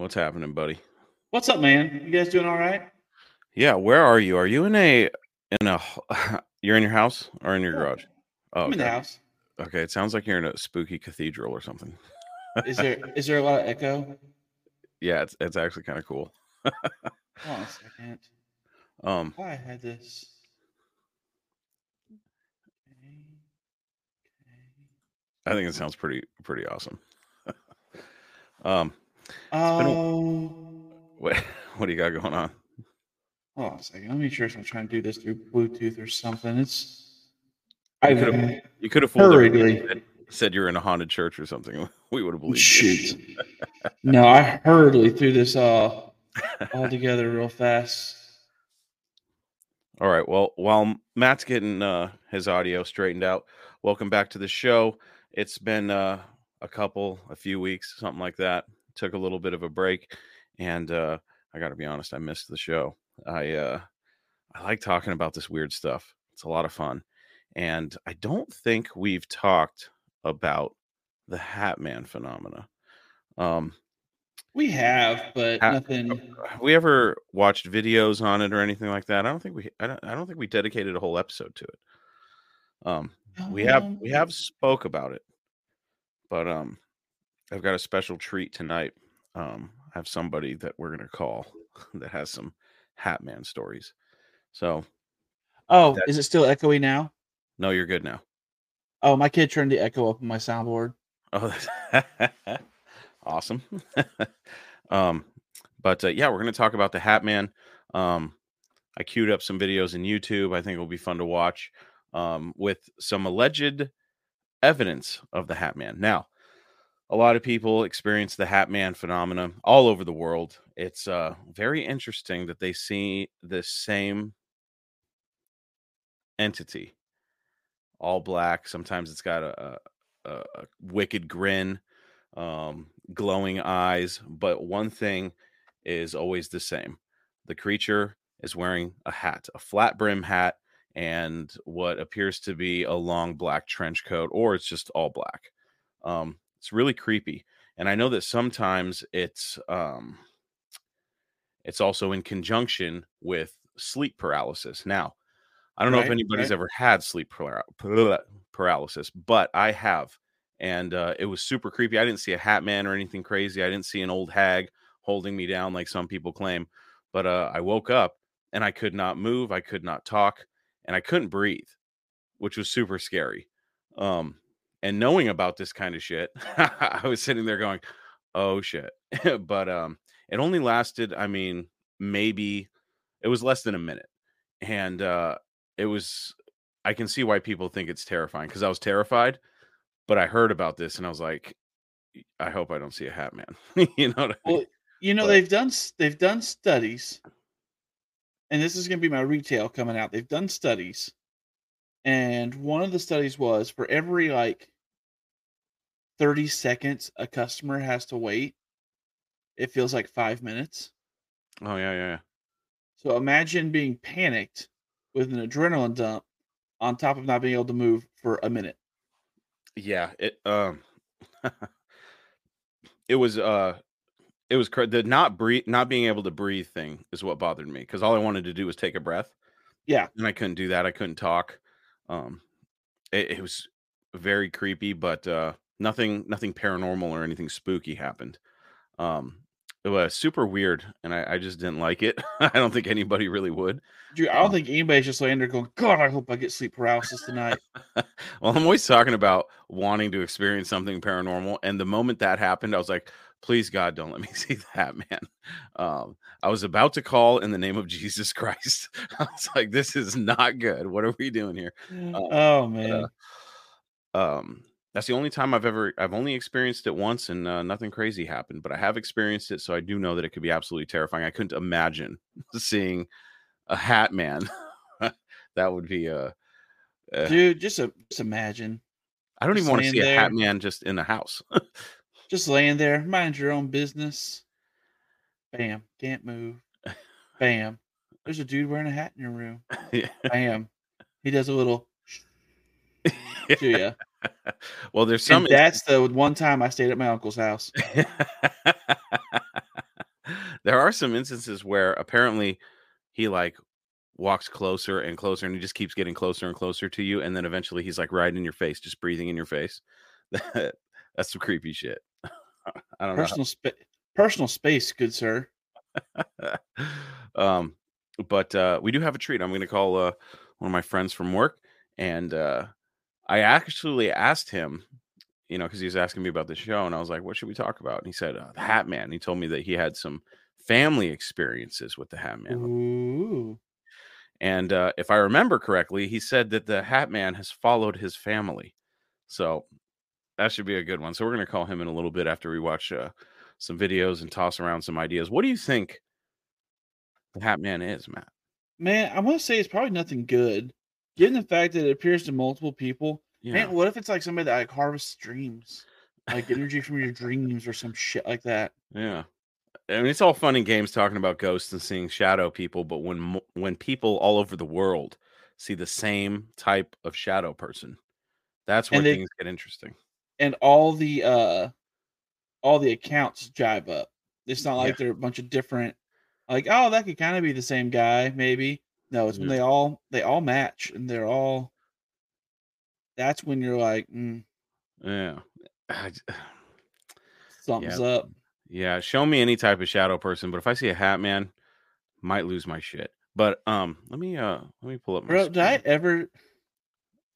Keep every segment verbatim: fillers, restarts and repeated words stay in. What's happening, buddy? What's up, man? You guys doing all right? Yeah. Where are you? Are you in a in a? You're in your house or in your garage? Oh, I'm okay. In the house. Okay. It sounds like you're in a spooky cathedral or something. Is there is there a lot of echo? Yeah, it's it's actually kind of cool. Hold on a second. Um, oh, I had this. Okay. Okay. I think it sounds pretty pretty awesome. um. Oh. Um, what what do you got going on? Hold on a second. Let me make sure I'm trying to do this through Bluetooth or something. It's. You could have you could have fooled everybody. Said you're in a haunted church or something. We would have believed. Shoot. You. No, I hurriedly threw this all all together real fast. All right. Well, while Matt's getting uh, his audio straightened out, welcome back to the show. It's been uh, a couple, a few weeks, something like that. Took a little bit of a break, and uh, I got to be honest, I missed the show. I uh, I like talking about this weird stuff. It's a lot of fun, and I don't think we've talked about the Hat Man phenomena. Um, we have, but ha- nothing. Have we ever watched videos on it or anything like that? I don't think we. I don't. I don't think we dedicated a whole episode to it. Um, oh, we have. We have spoke about it, but um, I've got a special treat tonight. Um, I have somebody that we're gonna call that has some Hat Man stories. So, oh, is it still echoey now? No, you're good now. Oh, my kid turned the echo up on my soundboard. Oh, that's awesome. um, but uh, yeah, we're going to talk about the Hat Man. Um, I queued up some videos in YouTube. I think it'll be fun to watch um, with some alleged evidence of the Hat Man. Now, a lot of people experience the Hat Man phenomenon all over the world. It's uh, very interesting that they see the same entity. All black. Sometimes it's got a, a, a wicked grin, um, glowing eyes. But one thing is always the same. The creature is wearing a hat, a flat brim hat, and what appears to be a long black trench coat, or it's just all black. Um, it's really creepy. And I know that sometimes it's um, it's also in conjunction with sleep paralysis. Now, I don't right, know if anybody's right. ever had sleep paralysis, but I have, and uh, it was super creepy. I didn't see a Hat Man or anything crazy. I didn't see an old hag holding me down like some people claim, but uh, I woke up and I could not move. I could not talk, and I couldn't breathe, which was super scary. Um, and knowing about this kind of shit, I was sitting there going, oh, shit. But um, it only lasted, I mean, maybe it was less than a minute. And uh It was, I can see why people think it's terrifying, because I was terrified, but I heard about this and I was like, I hope I don't see a Hat Man. You know what I mean? Well, you know, but they've done, they've done studies, and this is going to be my retail coming out. They've done studies, and one of the studies was for every like thirty seconds a customer has to wait, it feels like five minutes. Oh, yeah, yeah, yeah. So imagine being panicked with an adrenaline dump on top of not being able to move for a minute. Yeah. It, um, it was, uh, it was cr- the not breathe, not being able to breathe thing is what bothered me. Cause all I wanted to do was take a breath. Yeah. And I couldn't do that. I couldn't talk. Um, it, it was very creepy, but, uh, nothing, nothing paranormal or anything spooky happened. Um, It was super weird, and I, I just didn't like it. I don't think anybody really would. Dude, I don't um, think anybody's just laying there going, God, I hope I get sleep paralysis tonight. Well, I'm always talking about wanting to experience something paranormal, and the moment that happened, I was like, please, God, don't let me see that, man. Um, I was about to call in the name of Jesus Christ. I was like, this is not good. What are we doing here? Um, oh, man. But, uh, um. That's the only time I've ever, I've only experienced it once, and uh, nothing crazy happened, but I have experienced it. So I do know that it could be absolutely terrifying. I couldn't imagine seeing a Hat Man. That would be a, a dude. Just, a, just imagine. I don't just even want to see there. A Hat Man just in the house. Just laying there. Mind your own business. Bam. Can't move. Bam. There's a dude wearing a hat in your room. Yeah. Bam. He does a little. Yeah. To you. Well, there's some. And that's the one time I stayed at my uncle's house. There are some instances where apparently he like walks closer and closer, and he just keeps getting closer and closer to you, and then eventually he's like right in your face, just breathing in your face. That's some creepy shit. I don't personal know. Sp- personal space, good sir. um, but uh, we do have a treat. I'm going to call uh, one of my friends from work, and uh, I actually asked him, you know, because he was asking me about the show, and I was like, what should we talk about? And he said, uh, the Hat Man. And he told me that he had some family experiences with the Hat Man. Ooh. And uh, if I remember correctly, he said that the Hat Man has followed his family. So that should be a good one. So we're going to call him in a little bit after we watch uh, some videos and toss around some ideas. What do you think the Hat Man is, Matt? Man, I want to say it's probably nothing good, given the fact that it appears to multiple people. Yeah. Man, what if it's like somebody that like harvests dreams, like energy from your dreams or some shit like that? Yeah, I mean, it's all fun and games talking about ghosts and seeing shadow people, but when when people all over the world see the same type of shadow person, that's when they, things get interesting. And all the uh, all the accounts jive up. It's not like yeah. they're a bunch of different, like, oh, that could kind of be the same guy, maybe. No, it's yeah. when they all they all match and they're all. That's when you're like, mm. yeah, something's yeah. up. Yeah, show me any type of shadow person, but if I see a Hat Man, might lose my shit. But um, let me uh, let me pull up. My Bro, screen. Did I ever?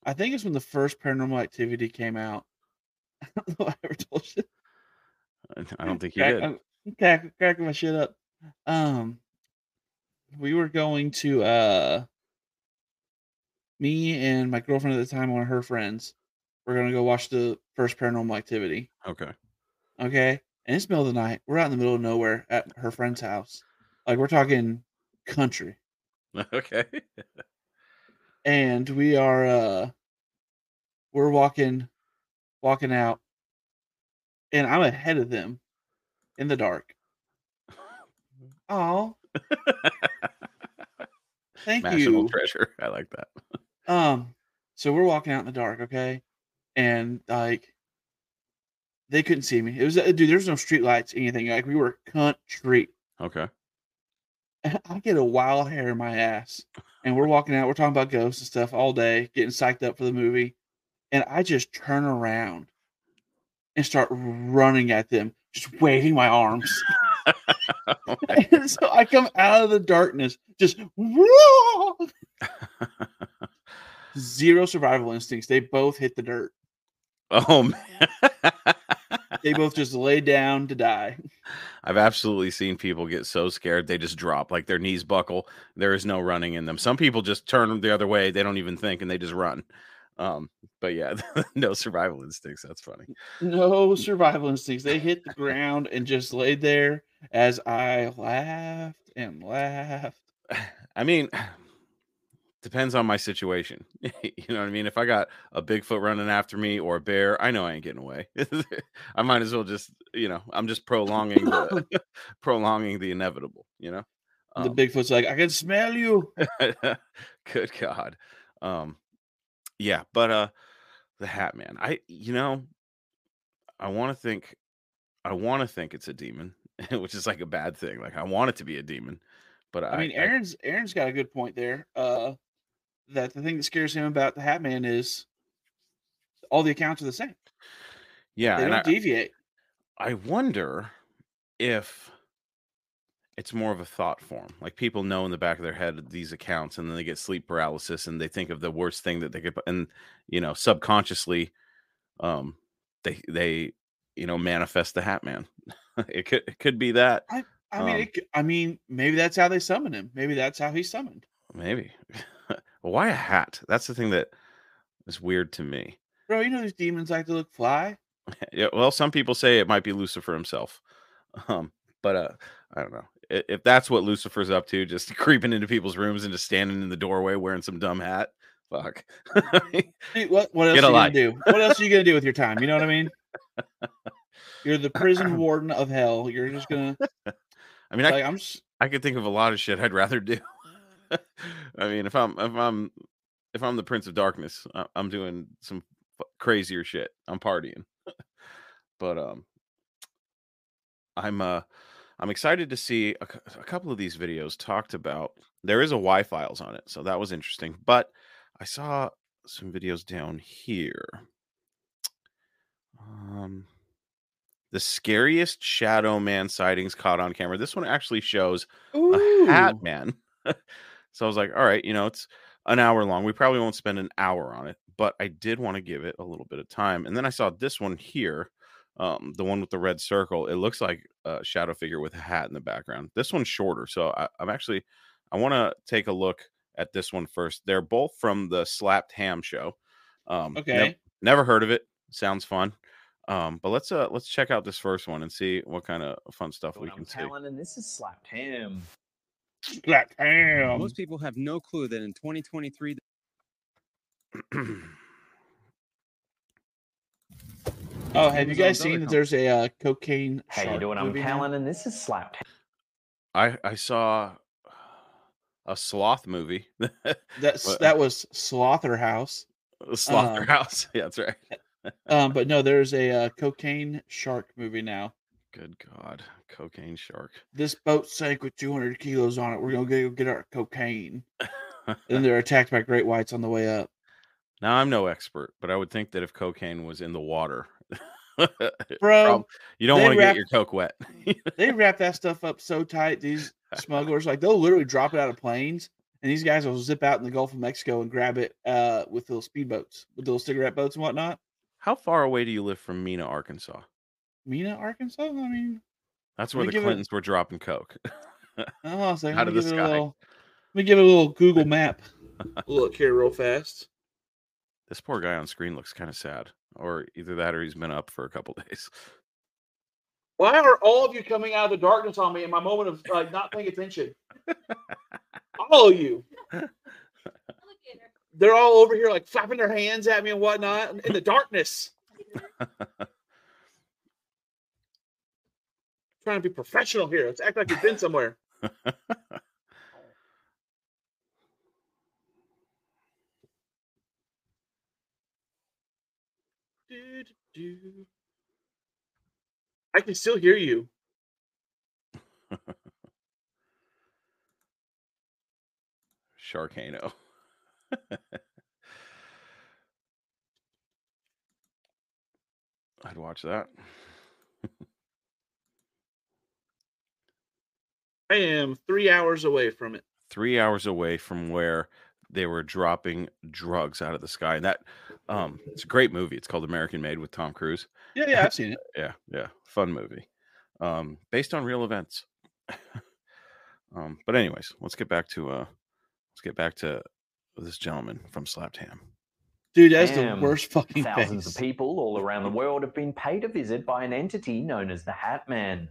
I think it's when the first Paranormal Activity came out. I don't know if I ever told you. I don't think you did. I'm cracking, cracking my shit up. Um, we were going to uh. Me and my girlfriend at the time, one of her friends, we're going to go watch the first Paranormal Activity. Okay. Okay. And it's the middle of the night. We're out in the middle of nowhere at her friend's house. Like, we're talking country. Okay. And we are, uh, we're walking, walking out. And I'm ahead of them in the dark. Oh. Thank National you. National treasure. I like that. Um, so we're walking out in the dark, okay? And like they couldn't see me. It was dude, there's no street lights, anything. Like we were country. Okay. And I get a wild hair in my ass. And we're walking out, we're talking about ghosts and stuff all day, getting psyched up for the movie. And I just turn around and start running at them, just waving my arms. Oh my and so I come out of the darkness, just zero survival instincts. They both hit the dirt. Oh man! They both just lay down to die. I've absolutely seen people get so scared they just drop, like their knees buckle. There is no running in them. Some people just turn the other way. They don't even think and they just run. Um, but yeah, no survival instincts. That's funny. No survival instincts. They hit the ground and just laid there as I laughed and laughed. I mean, depends on my situation. You know what I mean? If I got a Bigfoot running after me or a bear, I know I ain't getting away. I might as well just, you know, I'm just prolonging, the, prolonging the inevitable, you know? Um, the Bigfoot's like, I can smell you. Good God. Um, Yeah, but uh, the Hat Man. I, you know, I want to think, I want to think it's a demon, which is like a bad thing. Like I want it to be a demon, but I, I mean, Aaron's I, Aaron's got a good point there. Uh, that the thing that scares him about the Hat Man is all the accounts are the same. Yeah, they don't I, deviate. I wonder if it's more of a thought form. Like people know in the back of their head these accounts, and then they get sleep paralysis and they think of the worst thing that they could, and you know, subconsciously um they they you know manifest the Hat Man. it could it could be that. I, I um, mean it, I mean maybe that's how they summon him. Maybe that's how he's summoned. Maybe. Why a hat? That's the thing that is weird to me. Bro, you know these demons like to look fly? Yeah, well, some people say it might be Lucifer himself. Um but uh I don't know. If that's what Lucifer's up to, just creeping into people's rooms and just standing in the doorway wearing some dumb hat. Fuck. Dude, what, what else Get are you going to do? What else are you going to do with your time? You know what I mean? You're the prison warden of hell. You're just going to... I mean, like, I, I'm just... I could think of a lot of shit I'd rather do. I mean, if I'm, if I'm, if I'm the Prince of Darkness, I'm doing some crazier shit. I'm partying. But, um, I'm, uh, I'm excited to see a, a couple of these videos talked about. There is a Y files on it, so that was interesting. But I saw some videos down here. Um, the scariest shadow man sightings caught on camera. This one actually shows Ooh. a hat man. So I was like, all right, you know, it's an hour long. We probably won't spend an hour on it, but I did want to give it a little bit of time. And then I saw this one here, um, the one with the red circle. It looks like a shadow figure with a hat in the background. This one's shorter, so I, I'm actually I want to take a look at this one first. They're both from the Slapped Ham show. Um, okay, ne- never heard of it. Sounds fun. Um, but let's uh let's check out this first one and see what kind of fun stuff well, we I'm can telling, see. And this is Slapped Ham. Slapped Ham. Most people have no clue that in twenty twenty-three. Oh, have you guys seen that there's a uh, cocaine? How you doing? I'm Helen, and this is Slapped. I I saw a sloth movie. That's but, that was Slother House. Slother um, House. Yeah, that's right. um, but no, there's a uh, cocaine shark movie now. Good God, cocaine shark! This boat sank with two hundred kilos on it. We're gonna go get our cocaine. Then they're attacked by great whites on the way up. Now, I'm no expert, but I would think that if cocaine was in the water, bro, you don't want to get your coke wet. They wrap that stuff up so tight. These smugglers, like, they'll literally drop it out of planes, and these guys will zip out in the Gulf of Mexico and grab it uh, with little speedboats, with little cigarette boats and whatnot. How far away do you live from Mena, Arkansas? Mena, Arkansas? I mean, that's where the Clintons it... were dropping coke. Oh, so out of the sky. Little... Let me give it a little Google map. Look here, real fast. This poor guy on screen looks kind of sad, or either that, or he's been up for a couple days. Why are all of you coming out of the darkness on me in my moment of like not paying attention? All of you. They're all over here like flapping their hands at me and whatnot in the darkness. Trying to be professional here. Let's act like you've been somewhere. I can still hear you. Sharkano. I'd watch that. I am three hours away from it. Three hours away from where they were dropping drugs out of the sky. And that um it's a great movie. It's called American Made with Tom Cruise. Yeah, yeah, I've seen it. yeah, yeah. Fun movie. Um, based on real events. um, but anyways, let's get back to uh let's get back to this gentleman from Slapped Ham. Dude, that's Damn. the worst fucking Thousands face. of people all around the world have been paid a visit by an entity known as the Hat Man.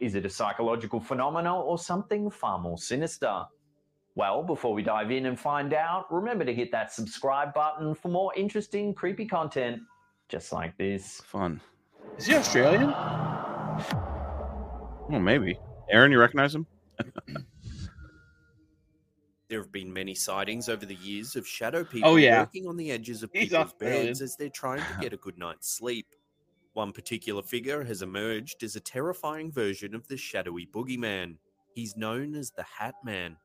Is it a psychological phenomenon or something far more sinister? Well, before we dive in and find out, remember to hit that subscribe button for more interesting, creepy content just like this. Fun. Is he Australian? Well, maybe. Aaron, you recognize him? There have been many sightings over the years of shadow people oh, yeah. working on the edges of He's people's Australian. beds as they're trying to get a good night's sleep. One particular figure has emerged as a terrifying version of the shadowy boogeyman. He's known as the Hat Man.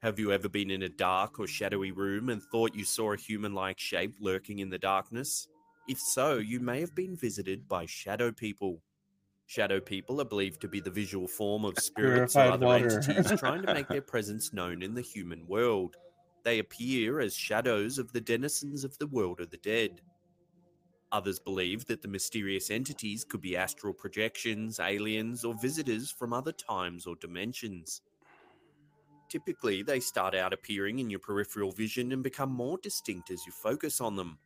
Have you ever been in a dark or shadowy room and thought you saw a human-like shape lurking in the darkness? If so, you may have been visited by shadow people. Shadow people are believed to be the visual form of spirits or other entities trying to make their presence known in the human world. They appear as shadows of the denizens of the world of the dead. Others believe that the mysterious entities could be astral projections, aliens, or visitors from other times or dimensions. Typically, they start out appearing in your peripheral vision and become more distinct as you focus on them.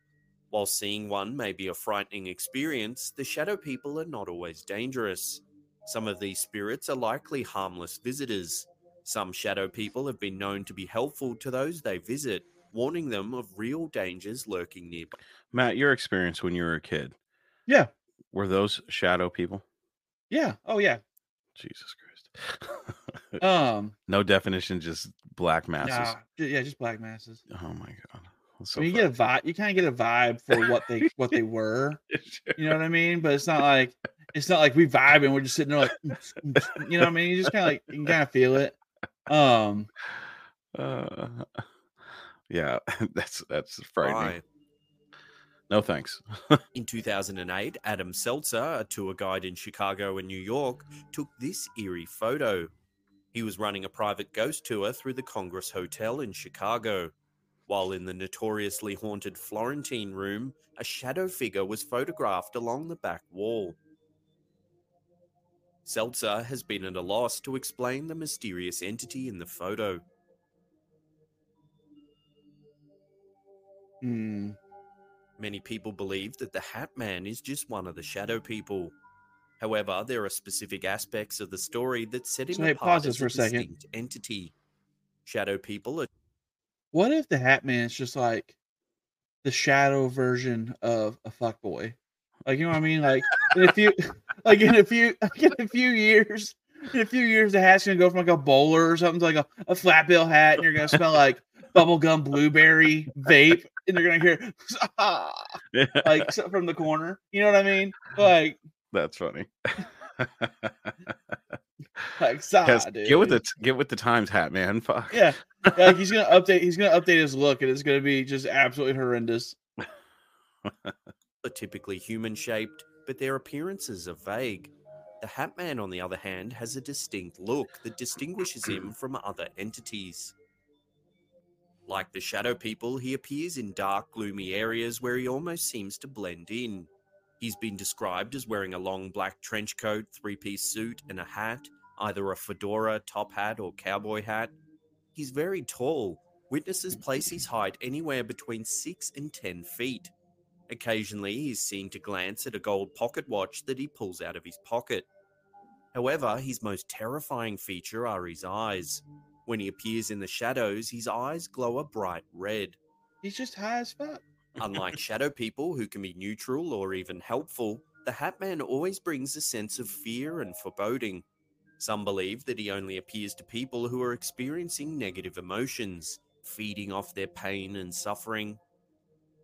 While seeing one may be a frightening experience, the shadow people are not always dangerous. Some of these spirits are likely harmless visitors. Some shadow people have been known to be helpful to those they visit, warning them of real dangers lurking nearby. Matt, your experience when you were a kid. Yeah. Were those shadow people? Yeah. Oh, yeah. Jesus Christ. Um, no definition, just black masses. Nah, yeah, just black masses. Oh my God! So you get a vibe. You kind of get a vibe for what they what they were. Sure. You know what I mean? But it's not like it's not like we vibe and we're just sitting there like, you know what I mean? You just kind of like, you can kind of feel it. Um, uh, yeah, that's, that's frightening. Right. No, thanks. In two thousand eight, Adam Seltzer, a tour guide in Chicago and New York, took this eerie photo. He was running a private ghost tour through the Congress Hotel in Chicago. While in the notoriously haunted Florentine room, a shadow figure was photographed along the back wall. Seltzer has been at a loss to explain the mysterious entity in the photo. Hmm. Many people believe that the Hat Man is just one of the shadow people. However, there are specific aspects of the story that set him so apart as a distinct second. entity. Shadow people are... What if the Hat Man is just like the shadow version of a fuckboy? Like, you know what I mean? Like in a few, like in a few, like in a few years, in a few years, the hat's gonna go from like a bowler or something to like a, a flatbill hat, and you're gonna smell like bubblegum blueberry vape, and they're gonna hear ah, like from the corner. You know what I mean? Like that's funny. Like, yes, dude. Get with the get with the times, Hat Man. Fuck yeah. Like he's gonna update. He's gonna update his look, and it's gonna be just absolutely horrendous. Are typically human-shaped, but their appearances are vague. The Hat Man, on the other hand, has a distinct look that distinguishes him from other entities. Like the shadow people, he appears in dark, gloomy areas where he almost seems to blend in. He's been described as wearing a long black trench coat, three-piece suit, and a hat, either a fedora, top hat, or cowboy hat. He's very tall. Witnesses place his height anywhere between six and ten feet. Occasionally, he's seen to glance at a gold pocket watch that he pulls out of his pocket. However, his most terrifying feature are his eyes. When he appears in the shadows, his eyes glow a bright red. He's just high as fuck. Unlike shadow people who can be neutral or even helpful, the Hat Man always brings a sense of fear and foreboding. Some believe that he only appears to people who are experiencing negative emotions, feeding off their pain and suffering.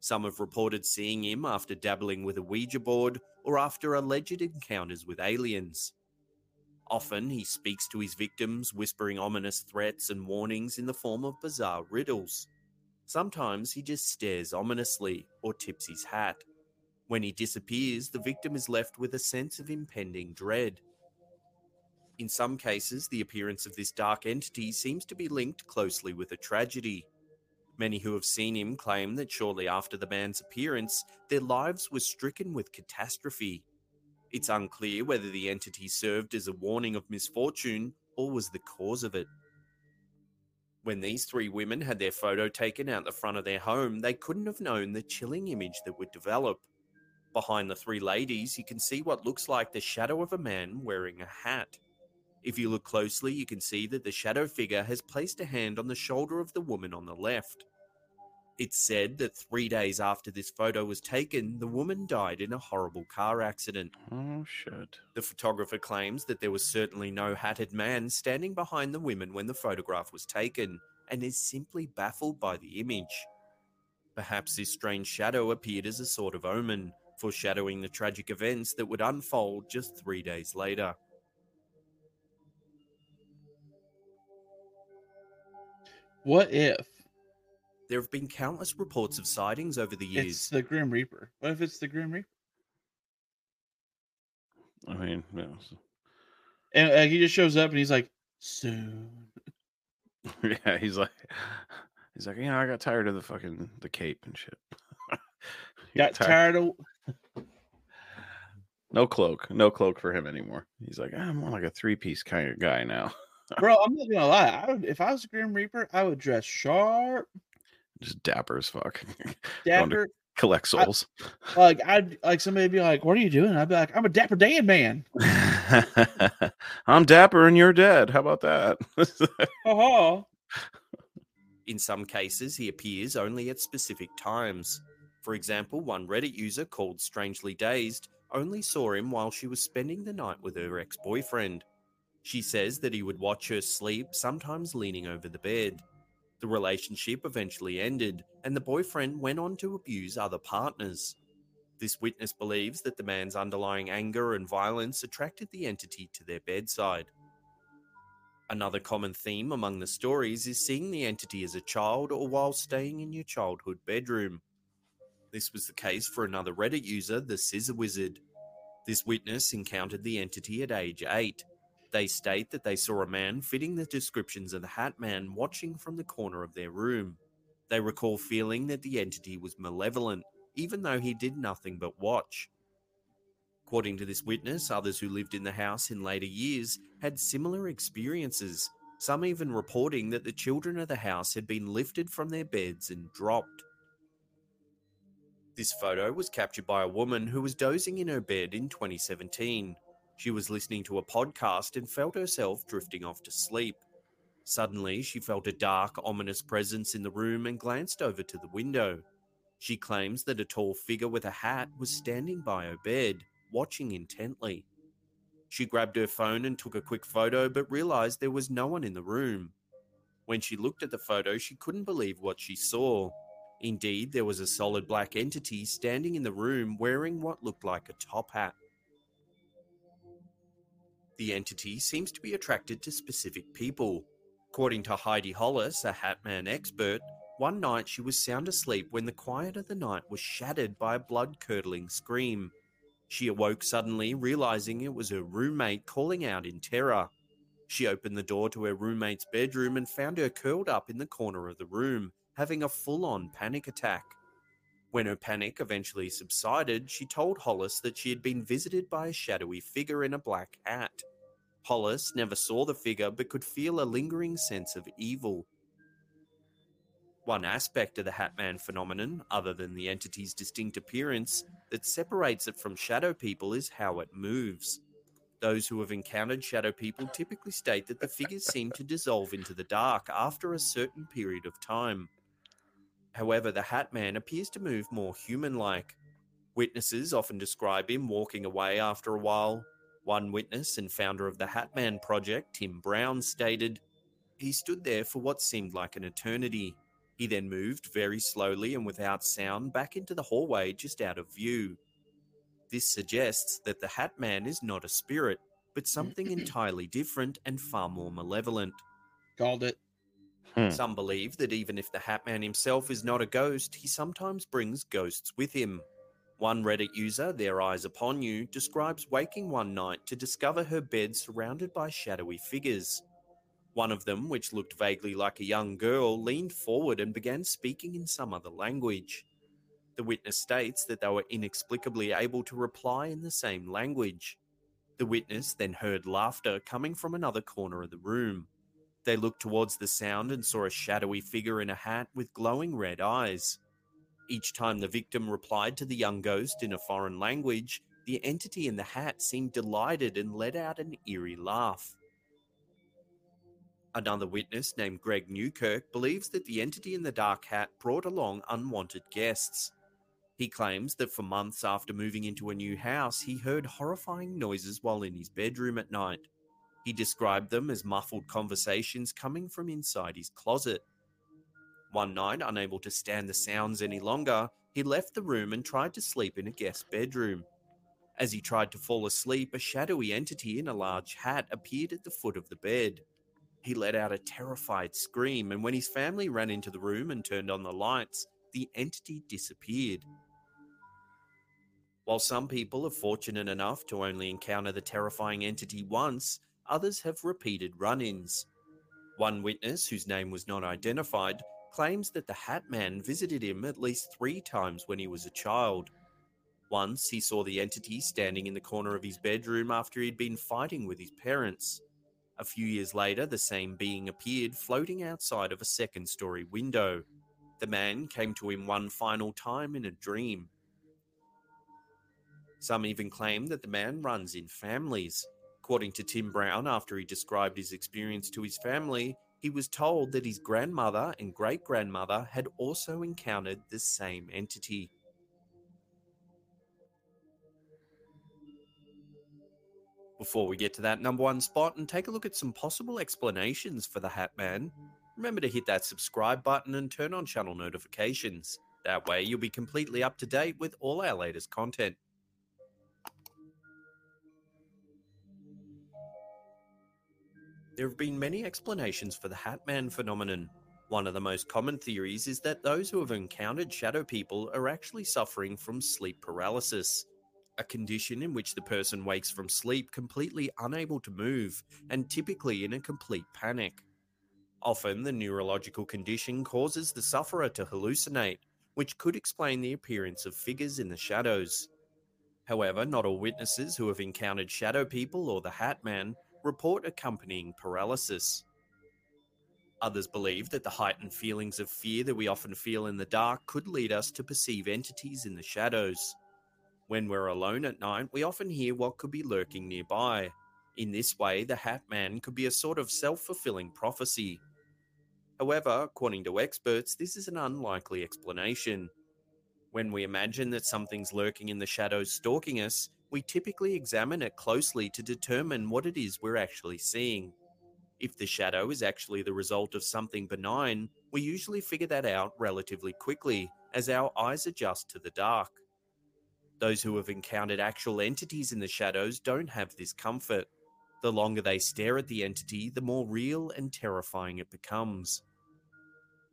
Some have reported seeing him after dabbling with a Ouija board or after alleged encounters with aliens. Often he speaks to his victims, whispering ominous threats and warnings in the form of bizarre riddles. Sometimes he just stares ominously or tips his hat. When he disappears, the victim is left with a sense of impending dread. In some cases, the appearance of this dark entity seems to be linked closely with a tragedy. Many who have seen him claim that shortly after the man's appearance, their lives were stricken with catastrophe. It's unclear whether the entity served as a warning of misfortune or was the cause of it. When these three women had their photo taken out the front of their home, they couldn't have known the chilling image that would develop. Behind the three ladies, you can see what looks like the shadow of a man wearing a hat. If you look closely, you can see that the shadow figure has placed a hand on the shoulder of the woman on the left. It's said that three days after this photo was taken, the woman died in a horrible car accident. Oh, shit. The photographer claims that there was certainly no hatted man standing behind the women when the photograph was taken, and is simply baffled by the image. Perhaps this strange shadow appeared as a sort of omen, foreshadowing the tragic events that would unfold just three days later. What if? There have been countless reports of sightings over the years. It's the Grim Reaper. What if it's the Grim Reaper? I mean, yeah. And uh, he just shows up and he's like, soon. Yeah, he's like, he's like, you know, I got tired of the fucking, the cape and shit. got, got tired, tired of... No cloak. No cloak for him anymore. He's like, I'm more like a three-piece kind of guy now. Bro, I'm not gonna lie. I would, if I was a Grim Reaper, I would dress sharp. Just dapper as fuck. Dapper. Collect souls. I, like I'd like somebody be like, "What are you doing?" I'd be like, "I'm a Dapper Dan man." I'm dapper and you're dead. How about that? uh-huh. In some cases, he appears only at specific times. For example, one Reddit user called Strangely Dazed only saw him while she was spending the night with her ex-boyfriend. She says that he would watch her sleep, sometimes leaning over the bed. The relationship eventually ended, and the boyfriend went on to abuse other partners. This witness believes that the man's underlying anger and violence attracted the entity to their bedside. Another common theme among the stories is seeing the entity as a child or while staying in your childhood bedroom. This was the case for another Reddit user, the Scissor Wizard. This witness encountered the entity at age eight. They state that they saw a man fitting the descriptions of the Hat Man watching from the corner of their room. They recall feeling that the entity was malevolent, even though he did nothing but watch. According to this witness, others who lived in the house in later years had similar experiences, some even reporting that the children of the house had been lifted from their beds and dropped. This photo was captured by a woman who was dozing in her bed in twenty seventeen. She was listening to a podcast and felt herself drifting off to sleep. Suddenly, she felt a dark, ominous presence in the room and glanced over to the window. She claims that a tall figure with a hat was standing by her bed, watching intently. She grabbed her phone and took a quick photo, but realized there was no one in the room. When she looked at the photo, she couldn't believe what she saw. Indeed, there was a solid black entity standing in the room wearing what looked like a top hat. The entity seems to be attracted to specific people. According to Heidi Hollis, a Hat Man expert, one night she was sound asleep when the quiet of the night was shattered by a blood-curdling scream. She awoke suddenly, realizing it was her roommate calling out in terror. She opened the door to her roommate's bedroom and found her curled up in the corner of the room, having a full-on panic attack. When her panic eventually subsided, she told Hollis that she had been visited by a shadowy figure in a black hat. Hollis never saw the figure but could feel a lingering sense of evil. One aspect of the Hat Man phenomenon, other than the entity's distinct appearance, that separates it from shadow people is how it moves. Those who have encountered shadow people typically state that the figures seem to dissolve into the dark after a certain period of time. However, the Hat Man appears to move more human-like. Witnesses often describe him walking away after a while. One witness and founder of the Hat Man Project, Tim Brown, stated, "He stood there for what seemed like an eternity. He then moved very slowly and without sound back into the hallway just out of view." This suggests that the Hat Man is not a spirit, but something entirely different and far more malevolent. Called it. Hmm. Some believe that even if the Hat Man himself is not a ghost, he sometimes brings ghosts with him. One Reddit user, Their Eyes Upon You, describes waking one night to discover her bed surrounded by shadowy figures. One of them, which looked vaguely like a young girl, leaned forward and began speaking in some other language. The witness states that they were inexplicably able to reply in the same language. The witness then heard laughter coming from another corner of the room. They looked towards the sound and saw a shadowy figure in a hat with glowing red eyes. Each time the victim replied to the young ghost in a foreign language, the entity in the hat seemed delighted and let out an eerie laugh. Another witness named Greg Newkirk believes that the entity in the dark hat brought along unwanted guests. He claims that for months after moving into a new house, he heard horrifying noises while in his bedroom at night. He described them as muffled conversations coming from inside his closet. One night, unable to stand the sounds any longer, he left the room and tried to sleep in a guest bedroom. As he tried to fall asleep, a shadowy entity in a large hat appeared at the foot of the bed. He let out a terrified scream, and when his family ran into the room and turned on the lights, the entity disappeared. While some people are fortunate enough to only encounter the terrifying entity once, others have repeated run-ins. One witness, whose name was not identified, claims that the Hat Man visited him at least three times when he was a child. Once, he saw the entity standing in the corner of his bedroom after he'd been fighting with his parents. A few years later, the same being appeared floating outside of a second-story window. The man came to him one final time in a dream. Some even claim that the man runs in families. According to Tim Brown, after he described his experience to his family, he was told that his grandmother and great-grandmother had also encountered the same entity. Before we get to that number one spot and take a look at some possible explanations for the Hat Man, remember to hit that subscribe button and turn on channel notifications. That way you'll be completely up to date with all our latest content. There have been many explanations for the Hat Man phenomenon. One of the most common theories is that those who have encountered shadow people are actually suffering from sleep paralysis, a condition in which the person wakes from sleep completely unable to move and typically in a complete panic. Often, the neurological condition causes the sufferer to hallucinate, which could explain the appearance of figures in the shadows. However, not all witnesses who have encountered shadow people or the Hat Man report accompanying paralysis. Others believe that the heightened feelings of fear that we often feel in the dark could lead us to perceive entities in the shadows. When we're alone at night, we often hear what could be lurking nearby. In this way, the Hat Man could be a sort of self-fulfilling prophecy. However, according to experts, this is an unlikely explanation. When we imagine that something's lurking in the shadows stalking us, we typically examine it closely to determine what it is we're actually seeing. If the shadow is actually the result of something benign, we usually figure that out relatively quickly as our eyes adjust to the dark. Those who have encountered actual entities in the shadows don't have this comfort. The longer they stare at the entity, the more real and terrifying it becomes.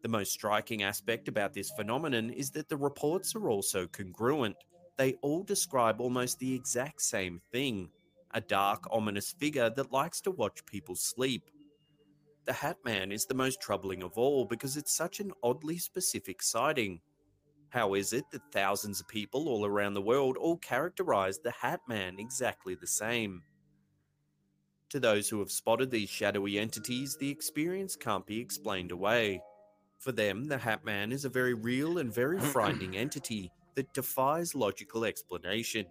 The most striking aspect about this phenomenon is that the reports are also congruent. They all describe almost the exact same thing, a dark, ominous figure that likes to watch people sleep. The Hat Man is the most troubling of all because it's such an oddly specific sighting. How is it that thousands of people all around the world all characterize the Hat Man exactly the same? To those who have spotted these shadowy entities, the experience can't be explained away. For them, the Hat Man is a very real and very frightening entity that defies logical explanation.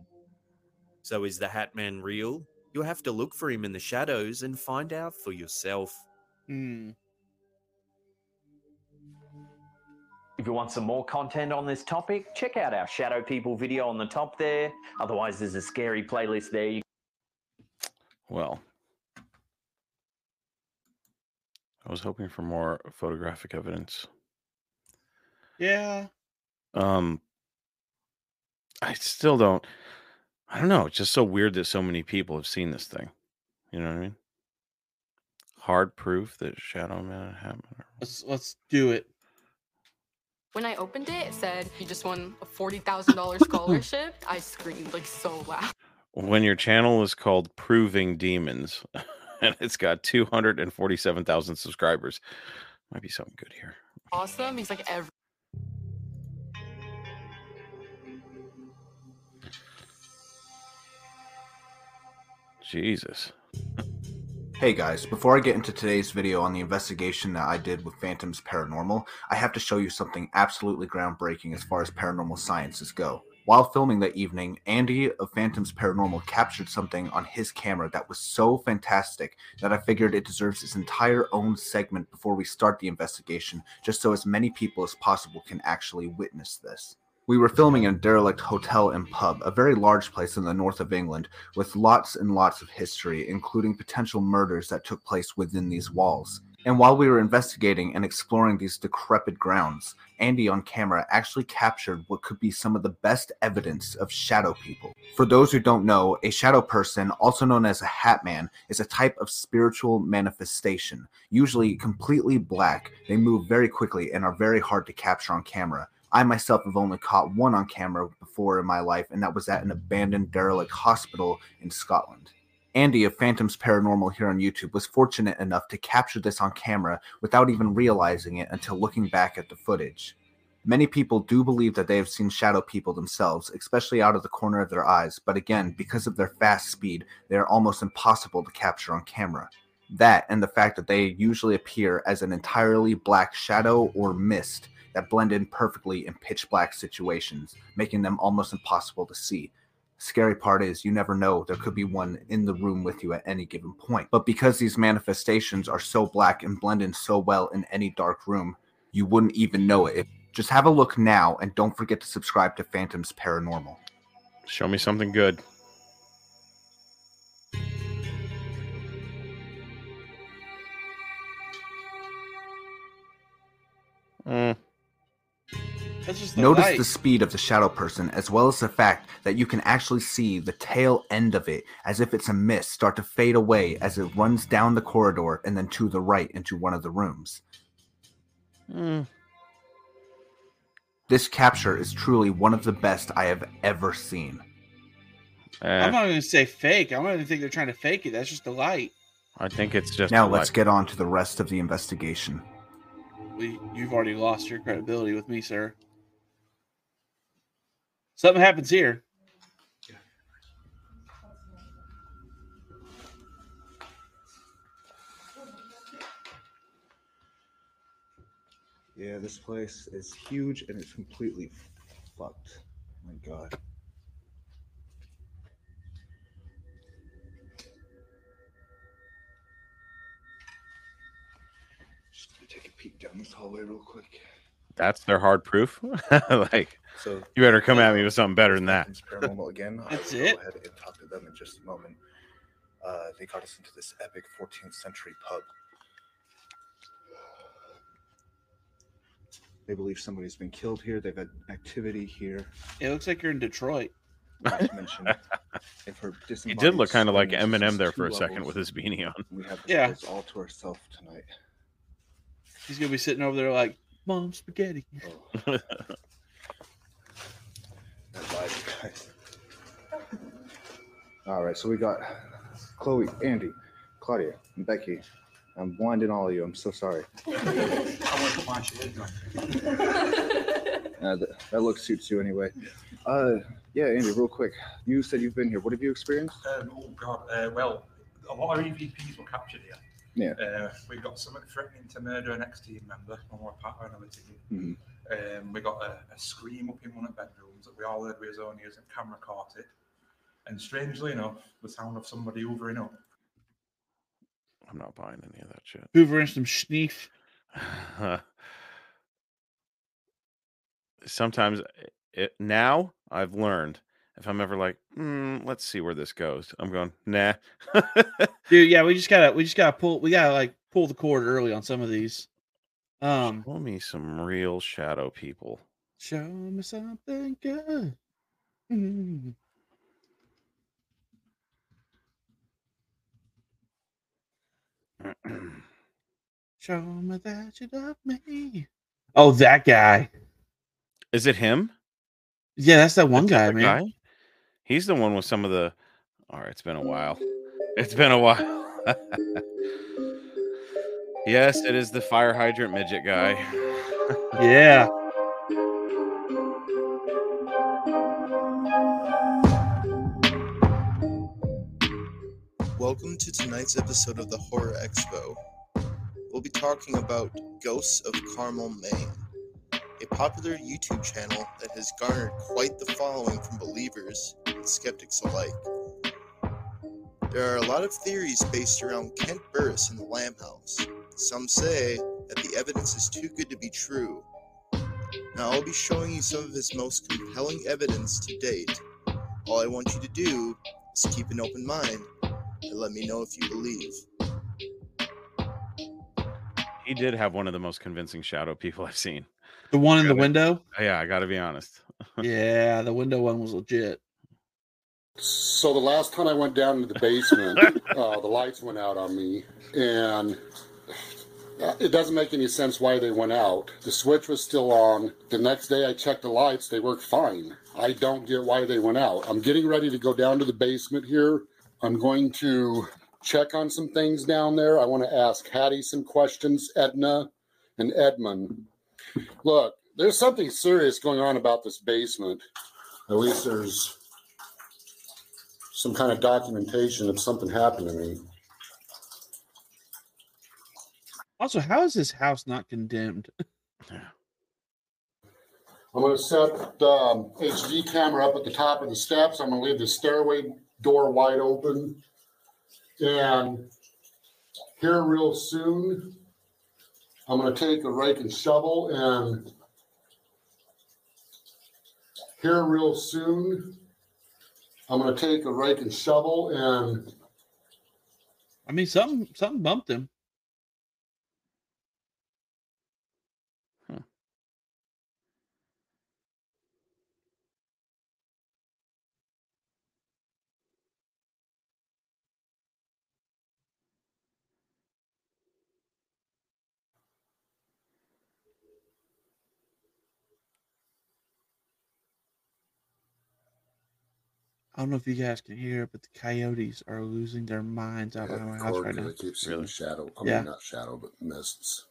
So is the Hat Man real? You'll have to look for him in the shadows and find out for yourself. Hmm. If you want some more content on this topic, check out our Shadow People video on the top there. Otherwise, there's a scary playlist there. Well, I was hoping for more photographic evidence. Yeah. Um, I still don't. I don't know. It's just so weird that so many people have seen this thing. You know what I mean? Hard proof that Shadow Man happened. Let's let's do it. When I opened it, it said, you just won a forty thousand dollars scholarship. I screamed like so loud. When your channel is called Proving Demons, and it's got two hundred forty-seven thousand subscribers. Might be something good here. Awesome. He's like every... Jesus. Hey guys, before I get into today's video on the investigation that I did with Phantoms Paranormal, I have to show you something absolutely groundbreaking as far as paranormal sciences go. While filming that evening, Andy of Phantoms Paranormal captured something on his camera that was so fantastic that I figured it deserves its entire own segment before we start the investigation, just so as many people as possible can actually witness this. We were filming in a derelict hotel and pub, a very large place in the north of England, with lots and lots of history, including potential murders that took place within these walls. And while we were investigating and exploring these decrepit grounds, Andy on camera actually captured what could be some of the best evidence of shadow people. For those who don't know, a shadow person, also known as a Hat Man, is a type of spiritual manifestation. Usually completely black, they move very quickly and are very hard to capture on camera. I myself have only caught one on camera before in my life, and that was at an abandoned derelict hospital in Scotland. Andy of Phantoms Paranormal here on YouTube was fortunate enough to capture this on camera without even realizing it until looking back at the footage. Many people do believe that they have seen shadow people themselves, especially out of the corner of their eyes, but again, because of their fast speed, they are almost impossible to capture on camera. That and the fact that they usually appear as an entirely black shadow or mist that blend in perfectly in pitch black situations, making them almost impossible to see. Scary part is you never know, there could be one in the room with you at any given point. But because these manifestations are so black and blend in so well in any dark room, you wouldn't even know it. Just have a look now and don't forget to subscribe to Phantoms Paranormal. Show me something good. Mm. The Notice light. the speed of the shadow person, as well as the fact that you can actually see the tail end of it, as if it's a mist, start to fade away as it runs down the corridor and then to the right into one of the rooms. Mm. This capture is truly one of the best I have ever seen. Uh, I'm not going to say fake. I don't even think they're trying to fake it. That's just the light. I think it's just Now let's light. get on to the rest of the investigation. We, you've already lost your credibility with me, sir. Something happens here. Yeah, this place is huge and it's completely fucked. Oh my God. Just gonna take a peek down this hallway real quick. That's their hard proof. Like, so you better come at me with something better than that. Paranormal again. That's I will it. Go ahead and talk to them in just a moment. Uh, they got us into this epic fourteenth century pub. They believe somebody's been killed here. They've had activity here. It looks like you're in Detroit. Not to mention, if her he did look kind of like Eminem there for a levels, second with his beanie on. We have yeah. It's all to ourselves tonight. He's gonna be sitting over there like, "Mom, spaghetti." Oh. That lies, guys. All right, so we got Chloe, Andy, Claudia, and Becky. I'm blinding all of you. I'm so sorry. I want to watch it. uh, that, that look suits you anyway. Uh, yeah, Andy, real quick. You said you've been here. What have you experienced? Um, oh, God. Uh, well, a lot of E V Ps were captured here. Yeah. Uh, we got someone threatening to murder an ex-team member when we were part of another team. Mm-hmm. Um, we got a, a scream up in one of the bedrooms that we all heard with his own ears and camera caught it. And strangely enough, the sound of somebody hoovering up. I'm not buying any of that shit. Hoover and some schneef. Sometimes, it, now I've learned, if I'm ever like, mm, let's see where this goes, I'm going, nah. Dude, yeah, we just gotta, we just gotta pull, we gotta like pull the cord early on some of these. Um, show me some real shadow people. Show me something good. Mm-hmm. Show me that you love me. Oh, that guy. Is it him? Yeah, that's that one that's guy, man. Guy? He's the one with some of the. All right, it's been a while. It's been a while. Yes, it is the fire hydrant midget guy. Yeah. Welcome to tonight's episode of the Horror Expo. We'll be talking about Ghosts of Carmel, Maine, a popular YouTube channel that has garnered quite the following from believers and skeptics alike. There are a lot of theories based around Kent Burris and the Lamb House. Some say that the evidence is too good to be true. Now I'll be showing you some of his most compelling evidence to date. All I want you to do is keep an open mind and let me know if you believe. He did have one of the most convincing shadow people I've seen. The one in the window? Yeah, I gotta be honest. Yeah, the window one was legit. So the last time I went down into the basement, uh, the lights went out on me, and it doesn't make any sense why they went out. The switch was still on. The next day I checked the lights, they worked fine. I don't get why they went out. I'm getting ready to go down to the basement here. I'm going to check on some things down there. I want to ask Hattie some questions, Edna and Edmund. Look, there's something serious going on about this basement. At least there's some kind of documentation of something happened to me. Also, how is this house not condemned? I'm going to set the um, H D camera up at the top of the steps. I'm going to leave the stairway door wide open, and here real soon I'm going to take a rake and shovel, and here real soon I'm going to take a rake and shovel, and I mean something something bumped him. Huh. I don't know if you guys can hear it, but the coyotes are losing their minds out yeah, by my house right now. Keep seeing really? shadow. I mean, yeah. not shadow, but mists.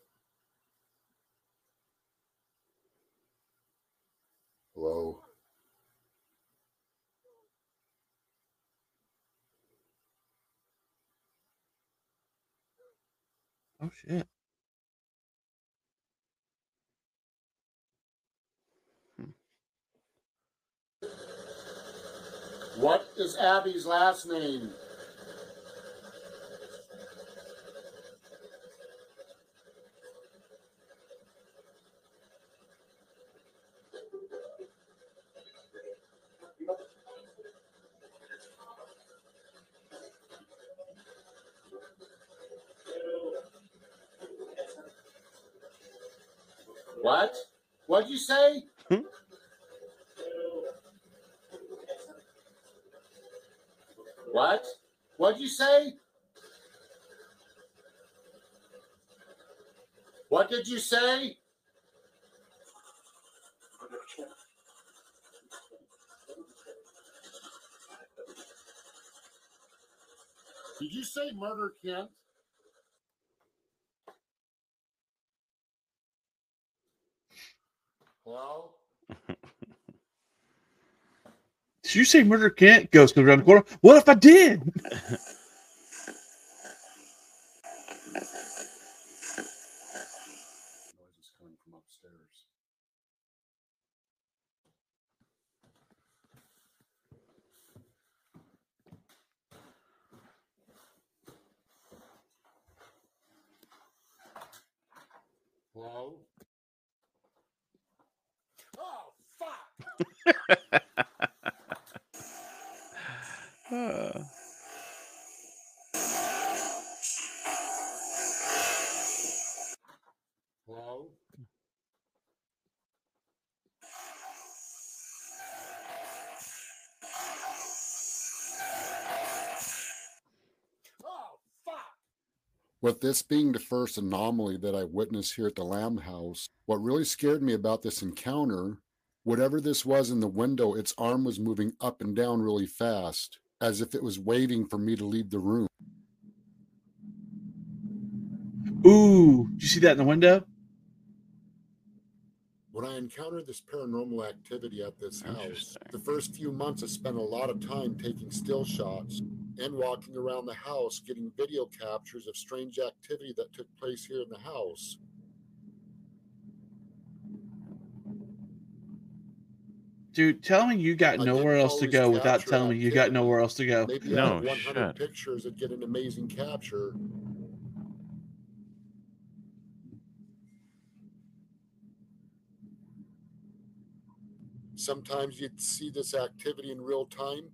Hello. Oh, shit. What is Abby's last name? What? What'd you say? Hmm? What? What'd you say? What did you say? Did you say murder, Kent? Hello? Did you say murder, Kent? Ghost comes around the corner. What if I did? Noises coming from upstairs. Hello? Oh, fuck! Uh. Hello? Oh, fuck! With this being the first anomaly that I witnessed here at the Lamb House, what really scared me about this encounter, whatever this was in the window, its arm was moving up and down really fast, as if it was waiting for me to leave the room. Ooh, did you see that in the window? When I encountered this paranormal activity at this house, the first few months I spent a lot of time taking still shots and walking around the house getting video captures of strange activity that took place here in the house. Dude, tell me you got nowhere else to go without telling me you got nowhere else to go. Maybe no, I had one hundred pictures that get an amazing capture. Sometimes you'd see this activity in real time.